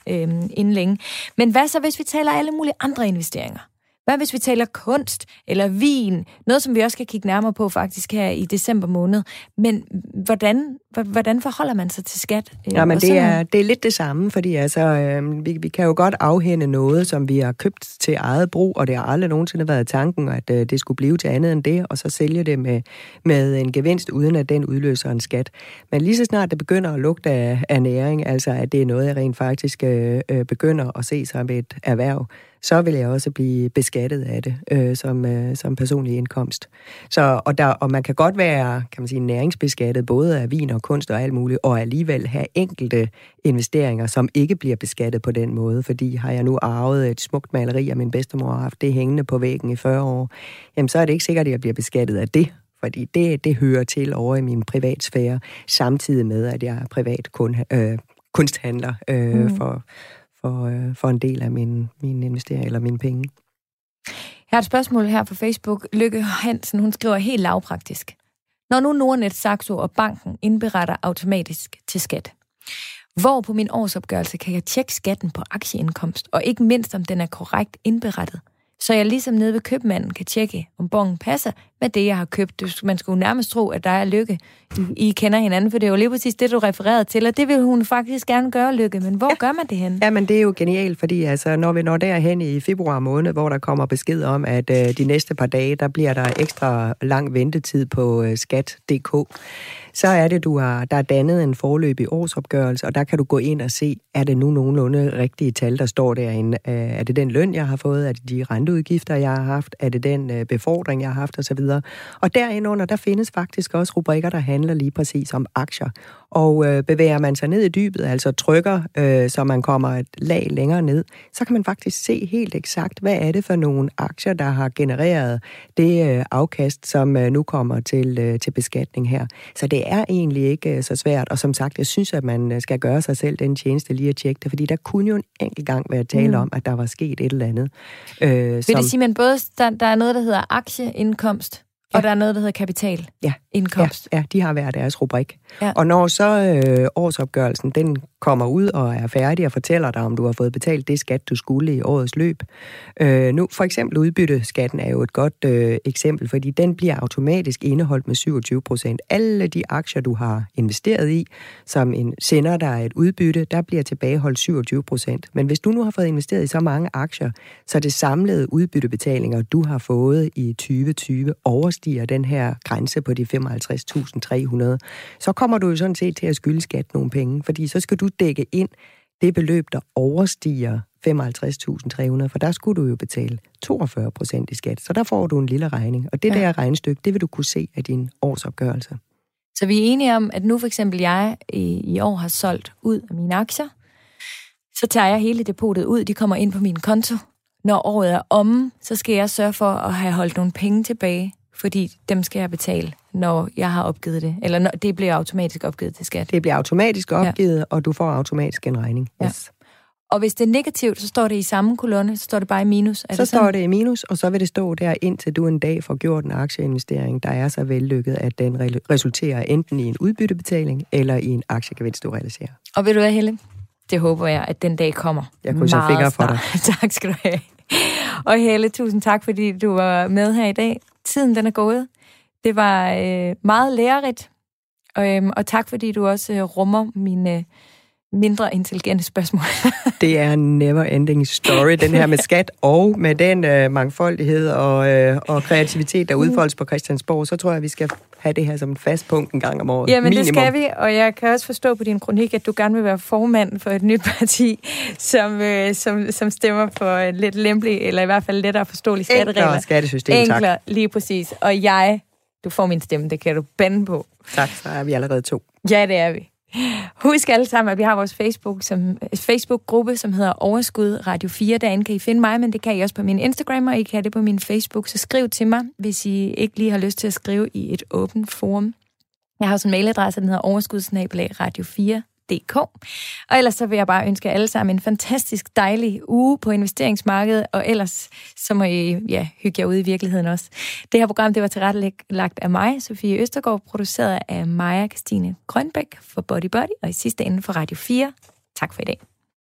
inden længe. Men hvad så, hvis vi taler alle mulige andre investeringer? Hvad hvis vi taler kunst eller vin? Noget, som vi også skal kigge nærmere på faktisk her i december måned. Men hvordan forholder man sig til skat? Jamen, det er lidt det samme, fordi altså, vi kan jo godt afhænde noget, som vi har købt til eget brug, og det har aldrig nogensinde været tanken, at det skulle blive til andet end det, og så sælge det med en gevinst, uden at den udløser en skat. Men lige så snart det begynder at lugte af næring, altså at det er noget, jeg rent faktisk begynder at se som et erhverv, så vil jeg også blive beskattet af det som personlig indkomst. Så, og man kan godt være, kan man sige, næringsbeskattet både af vin og kunst og alt muligt, og alligevel have enkelte investeringer, som ikke bliver beskattet på den måde, fordi har jeg nu arvet et smukt maleri, og min bedstemor har haft det hængende på væggen i 40 år, jamen så er det ikke sikkert, at jeg bliver beskattet af det, fordi det hører til over i min privatsfære, samtidig med, at jeg er privat kunsthandler for en del af mine investeringer eller mine penge. Jeg har et spørgsmål her på Facebook. Lykke Hansen, hun skriver helt lavpraktisk. Når nu Nordnet, Saxo og banken indberetter automatisk til skat, hvor på min årsopgørelse kan jeg tjekke skatten på aktieindkomst, og ikke mindst om den er korrekt indberettet, så jeg ligesom nede ved købmanden kan tjekke, om bongen passer med det, jeg har købt. Man skulle nærmest tro, at der er Lykke. I kender hinanden, for det er jo lige præcis det, du refererede til, og det vil hun faktisk gerne gøre, Lykke. Men hvor gør man det henne? Jamen, det er jo genialt, fordi altså, når vi når derhen i februar måned, hvor der kommer besked om, at de næste par dage, der bliver der ekstra lang ventetid på skat.dk, så er det, der er dannet en foreløbig årsopgørelse, og der kan du gå ind og se, er det nu nogenlunde rigtige tal, der står derinde? Er det den løn, jeg har fået? Er det de renteudgifter, jeg har haft? Er det den befordring, jeg har haft? Og så videre. Og derindunder, der findes faktisk også rubrikker, der handler lige præcis om aktier. Og bevæger man sig ned i dybet, altså trykker, så man kommer et lag længere ned, så kan man faktisk se helt eksakt, hvad er det for nogle aktier, der har genereret det afkast, som nu kommer til beskatning her. Så det er egentlig ikke så svært, og som sagt, jeg synes, at man skal gøre sig selv den tjeneste lige at tjekke det, fordi der kunne jo en enkelt gang være tale om, at der var sket et eller andet. Vil det sige, men både der er noget, der hedder aktieindkomst, og der er noget, der hedder kapitalindkomst. Ja, de har hver deres rubrik. Ja. Og når så årsopgørelsen, den kommer ud og er færdig og fortæller dig, om du har fået betalt det skat, du skulle i årets løb. Nu for eksempel udbytteskatten er jo et godt eksempel, fordi den bliver automatisk indeholdt med 27%. Alle de aktier, du har investeret i, som sender dig et udbytte, der bliver tilbageholdt 27%. Men hvis du nu har fået investeret i så mange aktier, så det samlede udbyttebetalinger, du har fået i 2020, overstiger den her grænse på de 55.300, så kommer du jo sådan set til at skylde skat nogle penge, fordi så skal du dække ind det beløb, der overstiger 55.300, for der skulle du jo betale 42% i skat, så der får du en lille regning. Og det der regnestykke, det vil du kunne se af din årsopgørelse. Så vi er enige om, at nu for eksempel jeg i år har solgt ud af mine aktier, så tager jeg hele depotet ud, de kommer ind på min konto. Når året er omme, så skal jeg sørge for at have holdt nogle penge tilbage, fordi dem skal jeg betale, når jeg har opgivet det. Eller når det bliver automatisk opgivet til skat. Det bliver automatisk opgivet, og du får automatisk en regning. Yes. Ja. Og hvis det er negativt, så står det i samme kolonne, så står det bare i minus. Så står det i minus, og så vil det stå der, indtil du en dag får gjort en aktieinvestering, der er så vellykket, at den resulterer enten i en udbyttebetaling, eller i en aktiegevinst, du realiserer. Og ved du hvad, Helle? Det håber jeg, at den dag kommer. Jeg kunne så fingre for dig. Tak skal du have. Og Helle, tusind tak, fordi du var med her i dag. Tiden den er gået. Det var meget lærerigt. Og tak, fordi du også rummer mine mindre intelligente spørgsmål. Det er en never-ending story, den her med skat, og med den mangfoldighed og kreativitet, der udfoldes på Christiansborg, så tror jeg, vi skal have det her som en fast punkt en gang om året. Jamen, minimum. Det skal vi, og jeg kan også forstå på din kronik, at du gerne vil være formand for et nyt parti, som stemmer for lidt lempelig, eller i hvert fald lettere forståelige skatteregler. Enklere skattesystem, tak. Lige præcis. Og du får min stemme, det kan du bande på. Tak, så er vi allerede to. Ja, det er vi. Husk alle sammen, at vi har vores Facebook-gruppe, som hedder Overskud Radio 4. Derinde kan I finde mig, men det kan I også på min Instagram, og I kan det på min Facebook. Så skriv til mig, hvis I ikke lige har lyst til at skrive i et åbent forum. Jeg har også en mailadresse, den hedder overskud@radio4.dk. Og ellers så vil jeg bare ønske alle sammen en fantastisk dejlig uge på investeringsmarkedet, og ellers så må I hygge jer ude i virkeligheden også. Det her program, det var tilrettelagt af mig, Sofie Østergaard, produceret af Maja Christine Grønbæk for Body Body, og i sidste ende for Radio 4. Tak for i dag.